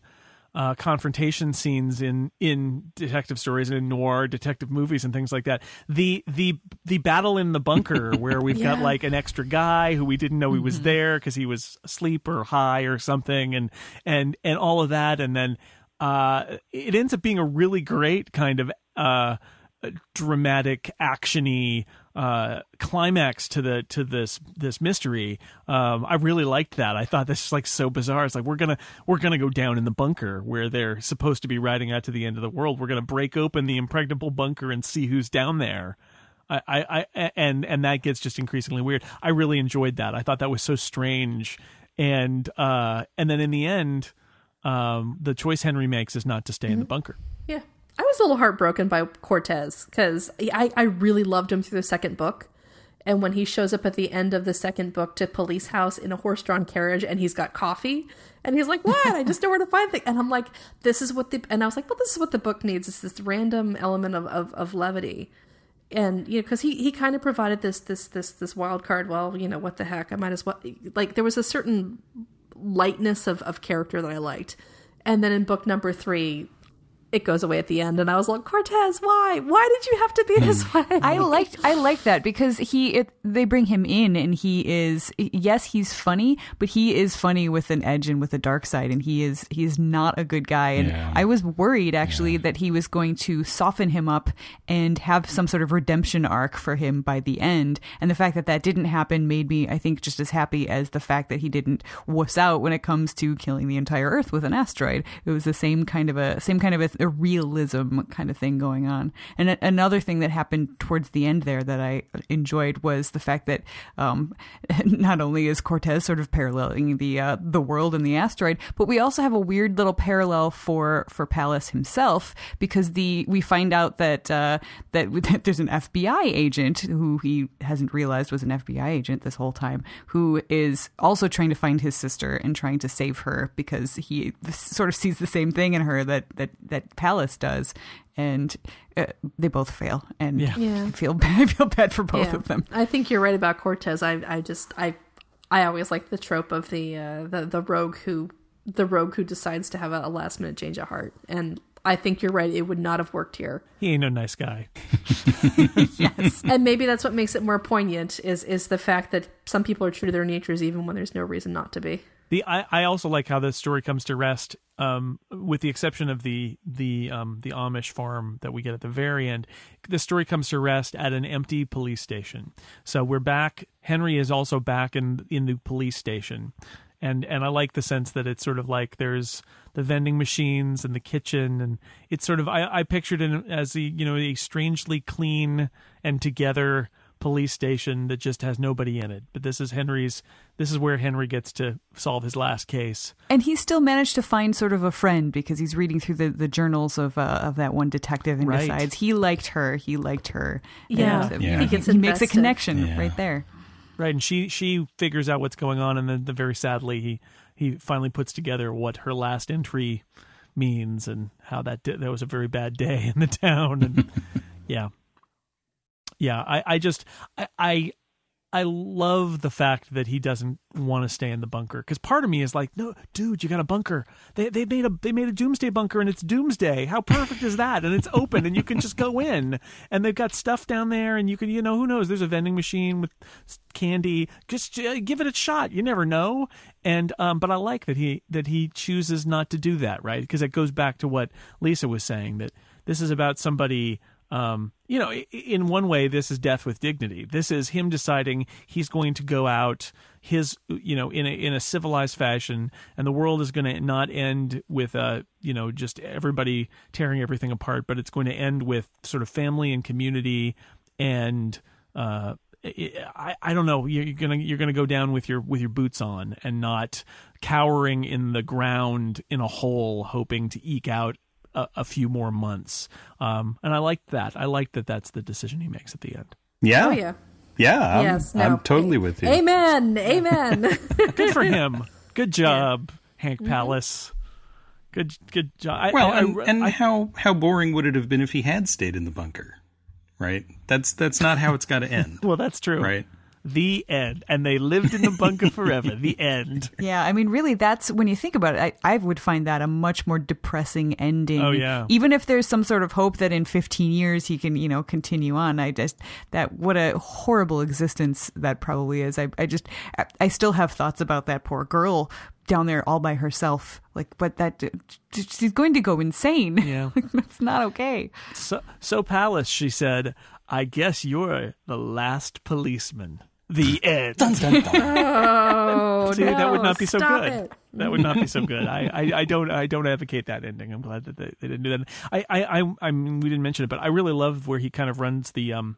uh, confrontation scenes in in detective stories and in noir detective movies and things like that. The the the battle in the bunker where we've yeah. got like an extra guy who we didn't know he was mm-hmm. there because he was asleep or high or something, and and and all of that, and then. Uh, it ends up being a really great kind of uh, dramatic, actiony uh, climax to the to this this mystery. Um, I really liked that. I thought this is like so bizarre. It's like we're gonna we're gonna go down in the bunker where they're supposed to be riding out to the end of the world. We're gonna break open the impregnable bunker and see who's down there. I, I, I and and that gets just increasingly weird. I really enjoyed that. I thought that was so strange. And uh, and then in the end. Um, the choice Henry makes is not to stay mm-hmm. in the bunker. Yeah. I was a little heartbroken by Cortez, because I, I really loved him through the second book. And when he shows up at the end of the second book to police house in a horse-drawn carriage, and he's got coffee, and he's like, what? I just know where to find things. And I'm like, this is what the, and I was like, well, this is what the book needs. It's this random element of, of, of levity. And, you know, because he, he kind of provided this, this, this, this wild card. Well, you know, what the heck? I might as well, like, there was a certain lightness of, of character that I liked. And then in book number three, it goes away at the end, and I was like, Cortez, why? Why did you have to be this way? I liked, I liked that because he, it, they bring him in, and he is, yes, he's funny, but he is funny with an edge and with a dark side, and he is, he is not a good guy. And yeah. I was worried actually yeah. that he was going to soften him up and have some sort of redemption arc for him by the end. And the fact that that didn't happen made me, I think, just as happy as the fact that he didn't wuss out when it comes to killing the entire Earth with an asteroid. It was the same kind of a, same kind of a, a realism kind of thing going on. And a- another thing that happened towards the end there that I enjoyed was the fact that um, not only is Cortez sort of paralleling the uh, the world and the asteroid, but we also have a weird little parallel for for Palace himself, because the we find out that uh, that, that there's an F B I agent who he hasn't realized was an F B I agent this whole time, who is also trying to find his sister and trying to save her, because he sort of sees the same thing in her that that that Palace does, and uh, they both fail, and yeah. Yeah. I feel bad, I feel bad for both yeah. of them. I think you're right about Cortez. I, I just I I always like the trope of the uh, the the rogue who the rogue who decides to have a, a last minute change of heart, and I think you're right. It would not have worked here. He ain't no nice guy. Yes, and maybe that's what makes it more poignant is is the fact that some people are true to their natures even when there's no reason not to be. The, I, I also like how the story comes to rest, um, with the exception of the the um, the Amish farm that we get at the very end. The story comes to rest at an empty police station. So we're back. Henry is also back in in the police station, and and I like the sense that it's sort of like there's the vending machines and the kitchen, and it's sort of I, I pictured it as the you know a strangely clean and together police station that just has nobody in it, but this is Henry's this is where Henry gets to solve his last case, and he still managed to find sort of a friend because he's reading through the, the journals of uh, of that one detective and right. decides he liked her he liked her yeah, and, yeah. he, gets he makes a connection yeah. right there right and she she figures out what's going on, and then the, very sadly he he finally puts together what her last entry means and how that did, that was a very bad day in the town, and yeah Yeah, I, I just I, I I love the fact that he doesn't want to stay in the bunker, because part of me is like, no, dude, you got a bunker. They they made a they made a doomsday bunker, and it's doomsday. How perfect is that? And it's open, and you can just go in, and they've got stuff down there, and you can you know who knows? There's a vending machine with candy. Just uh, give it a shot. You never know. And um, but I like that he that he chooses not to do that, right? Because it goes back to what Lisa was saying, that this is about somebody. Um, you know, in one way, this is death with dignity. This is him deciding he's going to go out his, you know, in a, in a civilized fashion, and the world is going to not end with, uh, you know, just everybody tearing everything apart, but it's going to end with sort of family and community. And, uh, I, I don't know, you're going to, you're going to go down with your, with your boots on, and not cowering in the ground in a hole, hoping to eke out A, a few more months. Um, and I liked that. I liked that that's the decision he makes at the end. Yeah. Oh, yeah. Yeah. I'm, yes, no. I'm totally with you. Amen. Amen. Good for him. Good job, yeah. Hank Palace. Mm-hmm. Good, good job. Well, I, I, and, I, and I, how, how boring would it have been if he had stayed in the bunker? Right. That's, that's not how it's got to end. Well, that's true. Right. The end. And they lived in the bunker forever. The end. Yeah, I mean, really, that's when you think about it, I, I would find that a much more depressing ending. Oh, yeah. Even if there's some sort of hope that in fifteen years he can, you know, continue on. I just, that, what a horrible existence that probably is. I, I just, I, I still have thoughts about that poor girl down there all by herself. Like, but that, she's going to go insane. Yeah. Like, that's not okay. So, so Palace, she said, I guess you're the last policeman. The end. Dun, dun, dun. Oh, see, no, that would not be so good. It. That would not be so good. I, I, I don't I don't advocate that ending. I'm glad that they, they didn't do that. I, I, I mean, we didn't mention it, but I really love where he kind of runs the um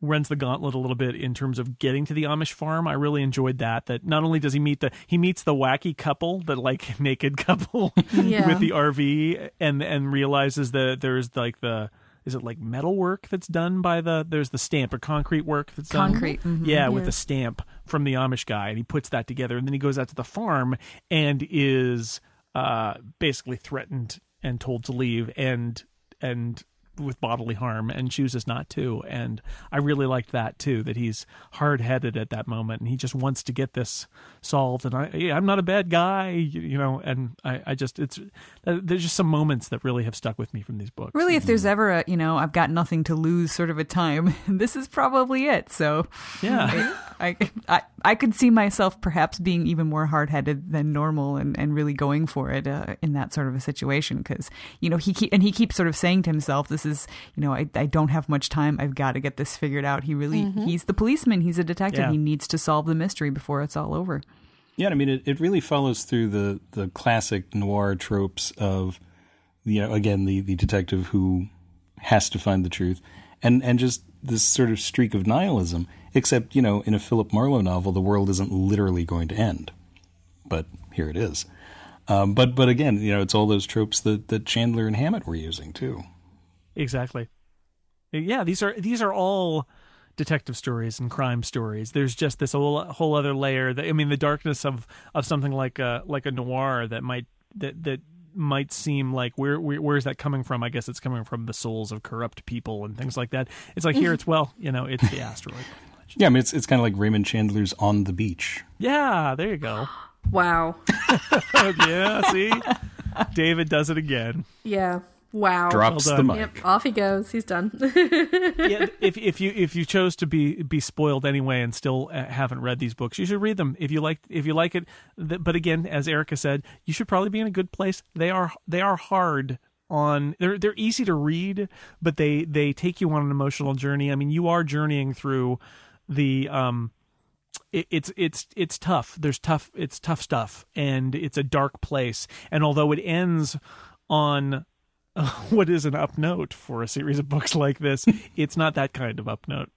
runs the gauntlet a little bit in terms of getting to the Amish farm. I really enjoyed that. That not only does he meet the he meets the wacky couple, the like naked couple yeah. with the R V, and and realizes that there's like the. Is it like metal work that's done by the, there's the stamp or concrete work that's concrete. done? Concrete. Mm-hmm. Yeah, yeah, with a stamp from the Amish guy. And he puts that together, and then he goes out to the farm and is uh, basically threatened and told to leave, and and with bodily harm and chooses not to. And I really liked that too, that he's hard-headed at that moment and he just wants to get this solved. And I, yeah, I'm not a bad guy, you, you know, and I, I just, it's, there's just some moments that really have stuck with me from these books. Really, if there's ever a, you know, I've got nothing to lose sort of a time, this is probably it. So yeah, I, I, I could see myself perhaps being even more hard-headed than normal and, and really going for it uh, in that sort of a situation. Because, you know, he keep, and he keeps sort of saying to himself, this is, you know, I, I don't have much time. I've got to get this figured out. He really, mm-hmm. he's the policeman. He's a detective. Yeah. He needs to solve the mystery before it's all over. Yeah, I mean, it, it really follows through the, the classic noir tropes of, you know, again, the, the detective who has to find the truth and, and just this sort of streak of nihilism. Except, you know, in a Philip Marlowe novel, the world isn't literally going to end. But here it is. Um, but but again, you know, it's all those tropes that, that Chandler and Hammett were using, too. Exactly. Yeah, these are these are all detective stories and crime stories. There's just this whole, whole other layer. That, I mean, the darkness of, of something like a, like a noir that might that that might seem like where, where where is that coming from? I guess it's coming from the souls of corrupt people and things like that. It's like here, it's well, you know, it's the asteroid. Yeah, I mean, it's it's kind of like Raymond Chandler's On the Beach. Yeah, there you go. Wow. Yeah, see? David does it again. Yeah. Wow. Drops well the mic. Yep, off he goes. He's done. Yeah, if if you if you chose to be be spoiled anyway and still uh, haven't read these books, you should read them if you like if you like it. Th- but again, as Erica said, you should probably be in a good place. They are they are hard. On they're they're easy to read, but they they take you on an emotional journey. I mean, you are journeying through the um it, it's it's it's tough. There's tough it's tough stuff, and it's a dark place. And although it ends on uh, what is an up note for a series of books like this, it's not that kind of up note.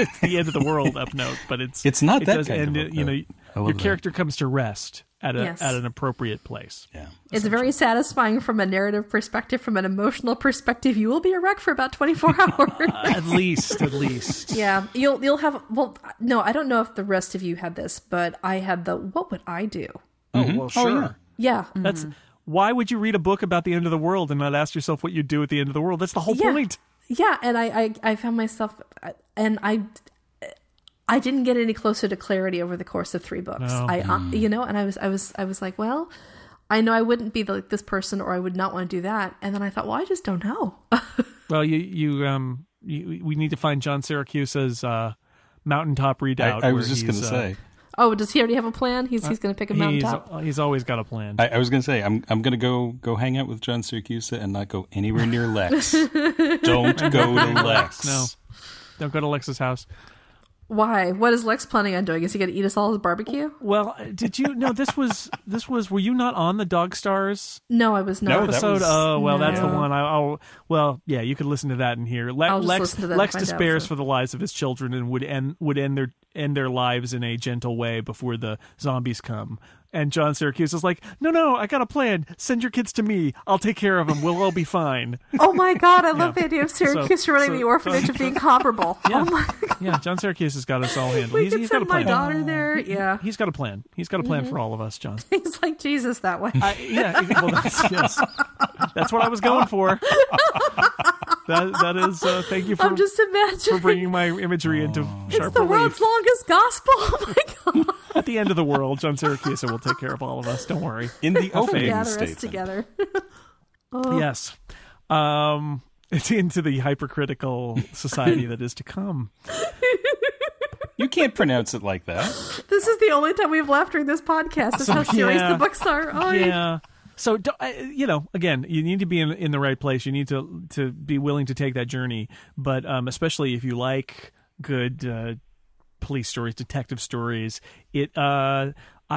It's the end of the world up note, but it's it's not it that does kind end, of up you note. Know your character that. Comes to rest. At, a, yes. at an appropriate place. Yeah, it's very satisfying from a narrative perspective. From an emotional perspective, you will be a wreck for about twenty-four hours. uh, at least, at least. Yeah, you'll you'll have. Well, no, I don't know if the rest of you had this, but I had the. What would I do? Mm-hmm. Oh well, sure. Oh, yeah, yeah. Mm-hmm. That's why would you read a book about the end of the world and not ask yourself what you do at the end of the world? That's the whole yeah. point. Yeah, and I, I I found myself, and I. I didn't get any closer to clarity over the course of three books. No. I, uh, you know, and I was, I was, I was like, well, I know I wouldn't be like this person, or I would not want to do that. And then I thought, well, I just don't know. Well, you, you, um, you, we need to find John Syracuse's uh, mountaintop redoubt. I, I was just going to uh, say. Oh, does he already have a plan? He's uh, he's going to pick a mountaintop. He's, he's always got a plan. I, I was going to say, I'm I'm going to go go hang out with John Syracuse and not go anywhere near Lex. Don't go to Lex. No, don't go to Lex's house. Why? What is Lex planning on doing? Is he going to eat us all as barbecue? Well, did you know this was this was? Were you not on the Dog Stars? No, I was not. No, episode. Was, oh well, no. That's the one. I, I'll well, yeah, you could listen to that in here. Le- Lex Lex despairs for the lives of his children and would end would end their end their lives in a gentle way before the zombies come. And John Syracuse is like, no, no, I got a plan. Send your kids to me. I'll take care of them. We'll all be fine. Oh, my God. I yeah. love the idea of Syracuse so, running so, the orphanage so, of The Incomparable. Yeah. Oh, my God. Yeah, John Syracuse has got us all handled. We he's, he's got a plan. We could send my daughter there. Yeah. He, he's got a plan. He's got a plan mm-hmm. for all of us, John. He's like Jesus that way. I, yeah. Well, that's, yes. That's what I was going for. That that is. Uh, thank you for I'm just imagining. For bringing my imagery into oh. sharp It's the relief. World's longest gospel. Oh my God! At the end of the world, John Syracuse will take care of all of us. Don't worry. In the opening gather statement. Us together. Oh. Yes, um, it's into the hypercritical society that is to come. You can't pronounce it like that. This is the only time we've laughed during this podcast. Is so, how serious yeah. the books are. Oh, yeah. yeah. So, you know, again, you need to be in, in the right place. You need to to be willing to take that journey. But um, especially if you like good uh, police stories, detective stories, it uh, I,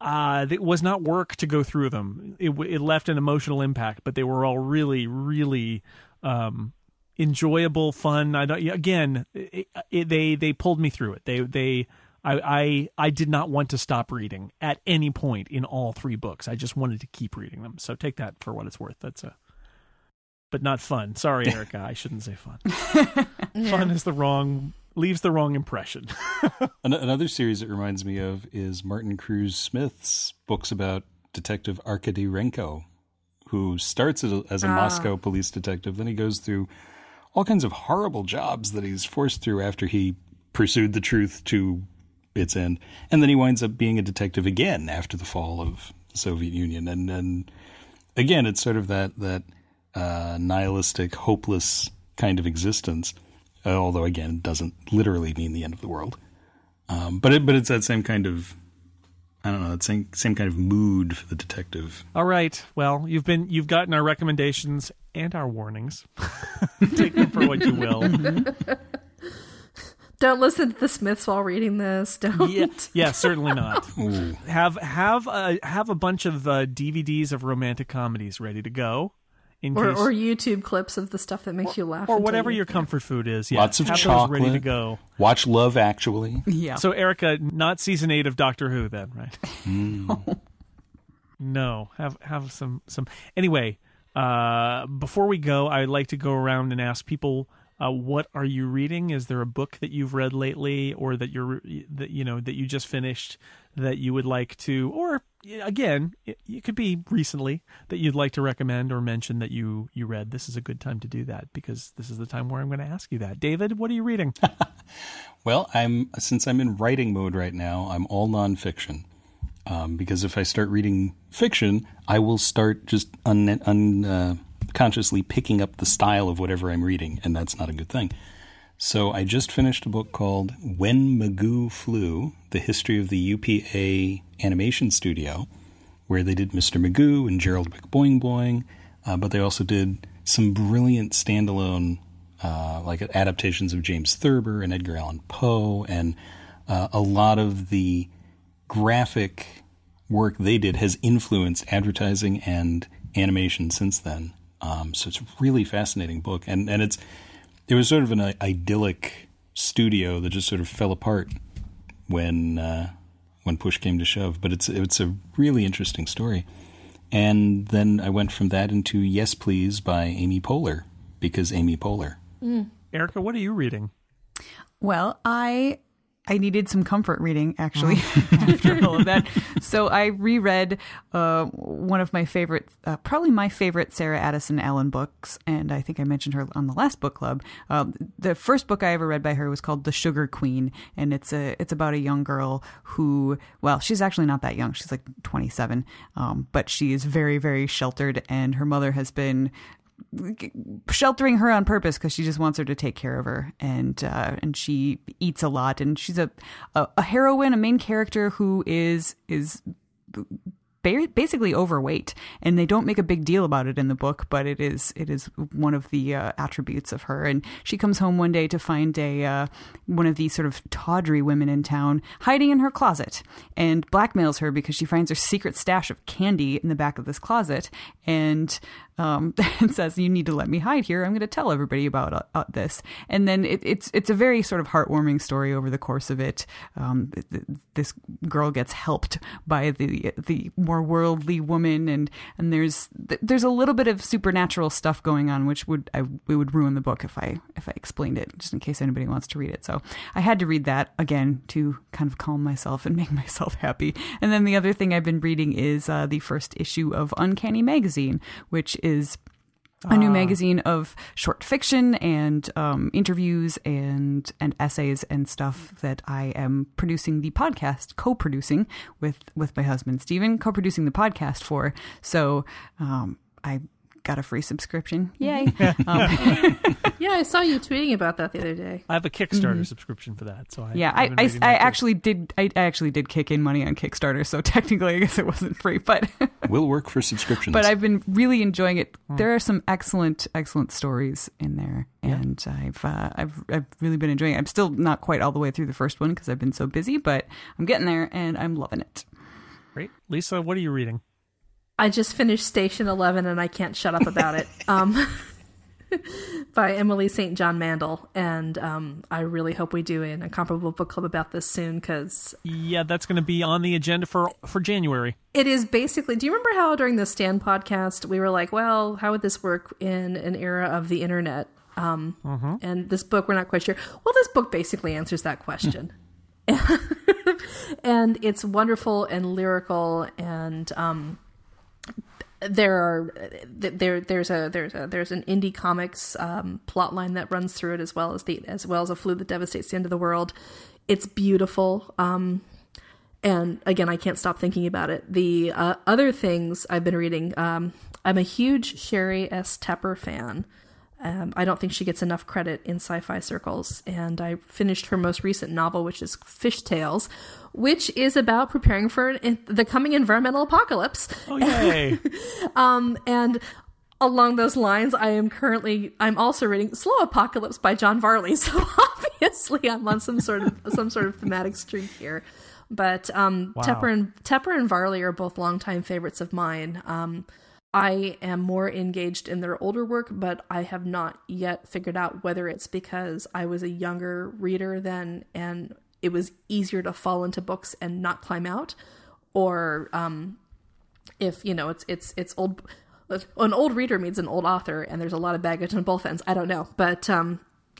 I uh, it was not work to go through them. It, it left an emotional impact, but they were all really, really um, enjoyable, fun. I don't, again, it, it, they they pulled me through it. They they. I, I I did not want to stop reading at any point in all three books. I just wanted to keep reading them. So take that for what it's worth. That's a, but not fun. Sorry, Erica, I shouldn't say fun. yeah. Fun is the wrong leaves the wrong impression. Another series it reminds me of is Martin Kruse Smith's books about Detective Arkady Renko, who starts as a ah. Moscow police detective. Then he goes through all kinds of horrible jobs that he's forced through after he pursued the truth to its end. And then he winds up being a detective again after the fall of the Soviet Union. And, and again, it's sort of that, that uh, nihilistic, hopeless kind of existence, uh, although, again, it doesn't literally mean the end of the world. Um, but it, but it's that same kind of... I don't know, that same, same kind of mood for the detective. All right. Well, you've been you've gotten our recommendations and our warnings. Take them for what you will. Mm-hmm. Don't listen to the Smiths while reading this. Don't. Yeah, yeah certainly not. Ooh. Have have a, have a bunch of uh, D V Ds of romantic comedies ready to go. In or, case... or YouTube clips of the stuff that makes or, you laugh. Or whatever you your comfort food is. Yeah. Lots of chocolate. Ready to go. Watch Love Actually. Yeah. So, Erica, not season eight of Doctor Who then, right? Mm. No. Have have some... some... Anyway, uh, before we go, I'd like to go around and ask people, uh, what are you reading? Is there a book that you've read lately or that you're that you know that you just finished that you would like to... or again, it could be recently that you'd like to recommend or mention that you, you read. This is a good time to do that because this is the time where I'm going to ask you that. David, what are you reading? Well, I'm since I'm in writing mode right now, I'm all nonfiction um, because if I start reading fiction, I will start just un, un, uh, consciously picking up the style of whatever I'm reading, and that's not a good thing. So I just finished a book called When Magoo Flew, The History of the U P A Animation Studio, where they did Mister Magoo and Gerald McBoing Boing, uh, but they also did some brilliant standalone uh, like adaptations of James Thurber and Edgar Allan Poe, and uh, a lot of the graphic work they did has influenced advertising and animation since then. Um, so it's a really fascinating book, and, and it's... It was sort of an idyllic studio that just sort of fell apart when uh, when push came to shove. But it's it's a really interesting story. And then I went from that into Yes Please by Amy Poehler, because Amy Poehler. Mm. Erica, what are you reading? Well, I I needed some comfort reading, actually, after all of that. So I reread uh, one of my favorite, uh, probably my favorite Sarah Addison Allen books, and I think I mentioned her on the last book club. Um, the first book I ever read by her was called The Sugar Queen, and it's a it's about a young girl who, well, she's actually not that young. She's like twenty-seven, um, but she is very, very sheltered, and her mother has been sheltering her on purpose because she just wants her to take care of her, and uh, and she eats a lot, and she's a, a a heroine, a main character who is is basically overweight, and they don't make a big deal about it in the book, but it is it is one of the uh, attributes of her. And she comes home one day to find a uh, one of these sort of tawdry women in town hiding in her closet, and blackmails her because she finds her secret stash of candy in the back of this closet, and um, and says, "You need to let me hide here. I'm going to tell everybody about uh, this." And then it, it's it's a very sort of heartwarming story over the course of it. Um, th- this girl gets helped by the the more worldly woman, and and there's there's a little bit of supernatural stuff going on, which would I it would ruin the book if I if I explained it, just in case anybody wants to read it. So I had to read that again to kind of calm myself and make myself happy. And then the other thing I've been reading is uh, the first issue of Uncanny Magazine, which is a new magazine of short fiction and um, interviews and and essays and stuff that I am producing the podcast, co-producing with, with my husband, Steven, co-producing the podcast for. So um, I got a free subscription. Yay. um, Yeah, I saw you tweeting about that the other day. I have a Kickstarter mm-hmm. subscription for that. So I, yeah, I I, I actually did I actually did kick in money on Kickstarter, so technically I guess it wasn't free, but will work for subscriptions. But I've been really enjoying it. Mm. There are some excellent excellent stories in there, yeah. and I've uh, I've I've really been enjoying it. I'm still not quite all the way through the first one because I've been so busy, but I'm getting there and I'm loving it. Great. Lisa, what are you reading? I just finished Station Eleven and I can't shut up about it. Um by Emily Saint John Mandel, and um, I really hope we do an Incomparable book club about this soon, because yeah, that's going to be on the agenda for for January. It is basically. Do you remember how during the Stand podcast we were like, well, how would this work in an era of the internet? Um, mm-hmm. And this book, we're not quite sure. Well, this book basically answers that question, and it's wonderful and lyrical, and um, there are there there's a there's a there's an indie comics um, plot line that runs through it, as well as the as well as a flu that devastates the end of the world. It's beautiful. Um, and again, I can't stop thinking about it. The uh, other things I've been reading. Um, I'm a huge Sherry S. Tepper fan. Um, I don't think she gets enough credit in sci-fi circles. And I finished her most recent novel, which is Fish Tales, which is about preparing for an, the coming environmental apocalypse. Oh, yay. um, and along those lines, I am currently, I'm also reading Slow Apocalypse by John Varley. So obviously I'm on some sort of, some sort of thematic streak here. But um, wow. Tepper and, Tepper and Varley are both longtime favorites of mine. Um I am more engaged in their older work, but I have not yet figured out whether it's because I was a younger reader then and it was easier to fall into books and not climb out, or um, if, you know, it's it's it's old. An old reader means an old author, and there's a lot of baggage on both ends. I don't know, but um,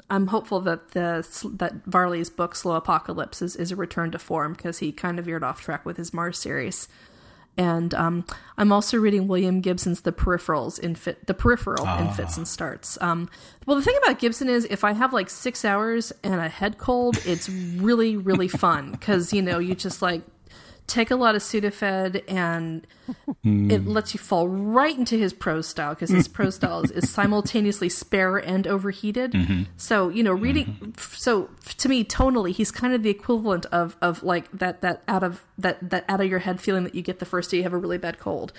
I'm hopeful that the that Varley's book Slow Apocalypse is, is a return to form, because he kind of veered off track with his Mars series. And um, I'm also reading William Gibson's The Peripherals in fit, The Peripheral oh. in fits and starts. Um, well, the thing about Gibson is, if I have like six hours and a head cold, it's really really fun, because you know you just like take a lot of Sudafed and mm. it lets you fall right into his prose style, because his prose style is, is simultaneously spare and overheated. Mm-hmm. So you know, reading. Mm-hmm. So to me, tonally, he's kind of the equivalent of of like that that out of that that out of your head feeling that you get the first day you have a really bad cold.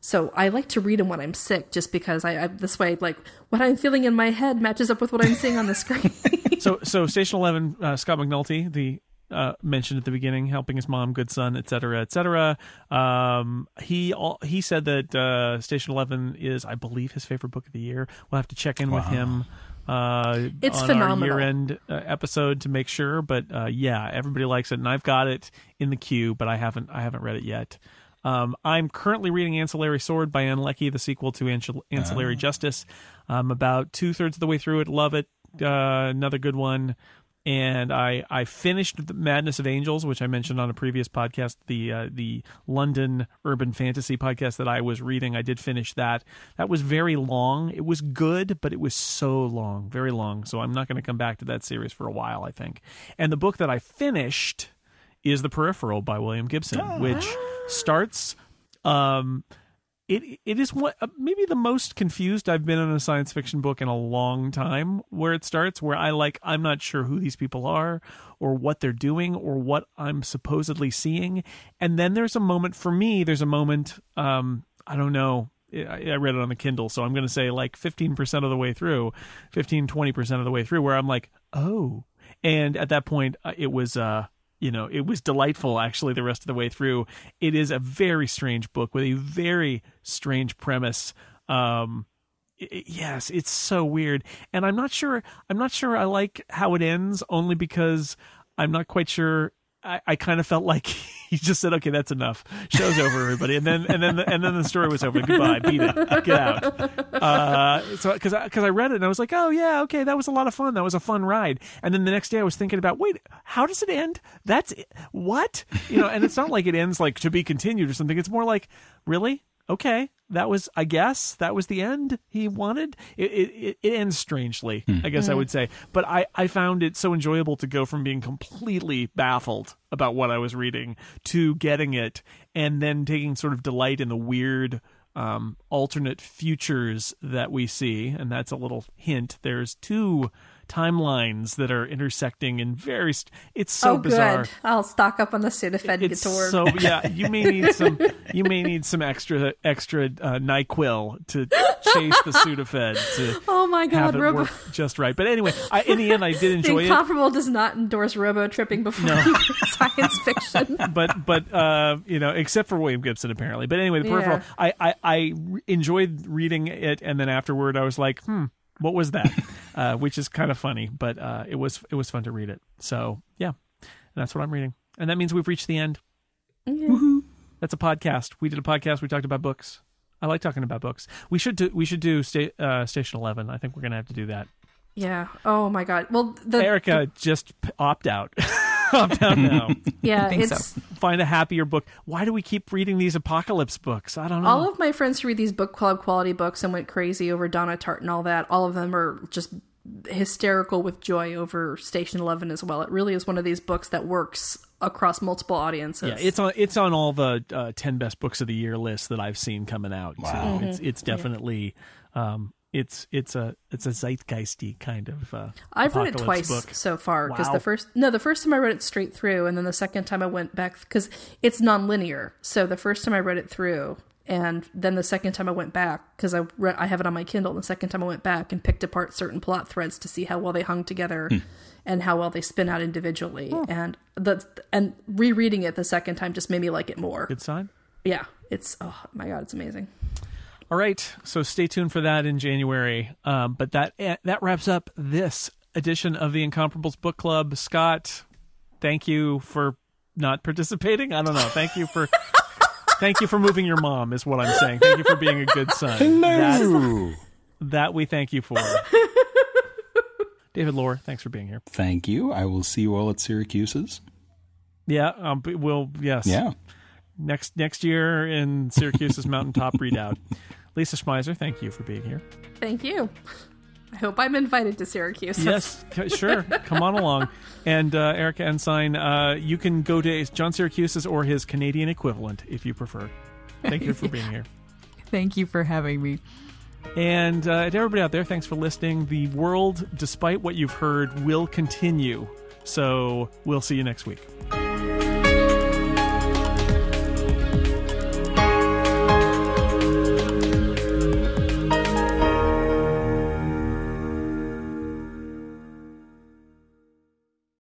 So I like to read him when I'm sick, just because I, I this way, like what I'm feeling in my head matches up with what I'm seeing on the screen. so so Station Eleven, uh, Scott McNulty, the. Uh, mentioned at the beginning, helping his mom, good son, et cetera, et cetera. Um, he all, he said that uh, Station Eleven is, I believe, his favorite book of the year. We'll have to check in wow. with him uh, it's on phenomenal. Our year-end uh, episode to make sure. But uh, yeah, everybody likes it, and I've got it in the queue, but I haven't I haven't read it yet. Um, I'm currently reading Ancillary Sword by Anne Leckie, the sequel to Ancil- Ancillary uh. Justice. I'm about two thirds of the way through it. Love it. Uh, another good one. And I, I finished The Madness of Angels, which I mentioned on a previous podcast, the uh, the London urban fantasy podcast that I was reading. I did finish that. That was very long. It was good, but it was so long, very long. So I'm not going to come back to that series for a while, I think. And the book that I finished is The Peripheral by William Gibson, oh. which starts... Um, It it is what maybe the most confused I've been on a science fiction book in a long time, where it starts where I like I'm not sure who these people are or what they're doing or what I'm supposedly seeing, and then there's a moment for me there's a moment um, I don't know I, I read it on the Kindle, so I'm going to say like fifteen percent of the way through, fifteen, twenty percent of the way through, where I'm like, oh, and at that point it was uh you know, it was delightful, actually, the rest of the way through. It is a very strange book with a very strange premise. Um, it, yes, it's so weird. And I'm not sure I'm not sure I like how it ends, only because I'm not quite sure. I, I kind of felt like he just said, okay, that's enough. Show's over, everybody. And then and then, the, and then the story was over. Goodbye. Beat it. Get out. Uh, so, because I, I read it and I was like, oh, yeah, okay, that was a lot of fun. That was a fun ride. And then the next day I was thinking about, wait, how does it end? That's it. What? You know, and it's not like it ends like to be continued or something. It's more like, really? Okay, that was, I guess, that was the end he wanted. It it, it ends strangely, mm. I guess I would say. But I, I found it so enjoyable to go from being completely baffled about what I was reading to getting it, and then taking sort of delight in the weird um, alternate futures that we see. And that's a little hint. There's two timelines that are intersecting in very st- it's so oh, bizarre. Good. I'll stock up on the Sudafed and get to work. So yeah, you may need some you may need some extra extra uh, NyQuil to chase the Sudafed to oh my god, have it Robo- work just right. But anyway, I, in the end I did enjoy it. The Incomparable it. does not endorse robo tripping before no. science fiction. But but uh, you know, except for William Gibson apparently. But anyway, The Peripheral yeah. I, I I enjoyed reading it, and then afterward I was like, hmm what was that? Uh, which is kind of funny, but uh, it was it was fun to read it. So yeah, and that's what I'm reading, and that means we've reached the end. Yeah. Woohoo! That's a podcast. We did a podcast. We talked about books. I like talking about books. We should do we should do sta- uh, Station Eleven. I think we're gonna have to do that. Yeah. Oh my god. Well, the, Erica the... just opt out. Countdown now. Yeah, I think it's so. Find a happier book. Why do we keep reading these apocalypse books? I don't know. All of my friends who read these book club quality books and went crazy over Donna Tartt and all that, all of them are just hysterical with joy over Station Eleven as well. It really is one of these books that works across multiple audiences. Yeah, it's on it's on all the uh, ten best books of the year lists that I've seen coming out. Wow. So mm-hmm. it's it's definitely yeah. um it's it's a it's a zeitgeisty kind of uh, I've read it twice book. So far because wow. the first no the first time I read it straight through, and then the second time I went back because it's non-linear. So the first time I read it through, and then the second time I went back because I re- I have it on my Kindle. And the second time I went back and picked apart certain plot threads to see how well they hung together. Mm. And how well they spin out individually, oh. and the and rereading it the second time just made me like it more. Good sign. Yeah, it's oh my god, it's amazing. All right, so stay tuned for that in January. Um, but that that wraps up this edition of the Incomparables Book Club. Scott, thank you for not participating. I don't know. Thank you for thank you for moving your mom is what I'm saying. Thank you for being a good son. Hello. That, that we thank you for. David Lohr, thanks for being here. Thank you. I will see you all at Syracuse's. Yeah, um, we'll, yes. Yeah. Next next year in Syracuse's Mountaintop Redoubt. Lisa Schmeiser, thank you for being here. Thank you. I hope I'm invited to Syracuse. Yes, sure. Come on along. And uh, Erica Ensign, uh, you can go to John Syracuse's or his Canadian equivalent if you prefer. Thank you for being here. Thank you for having me. And uh, to everybody out there, thanks for listening. The world, despite what you've heard, will continue. So we'll see you next week.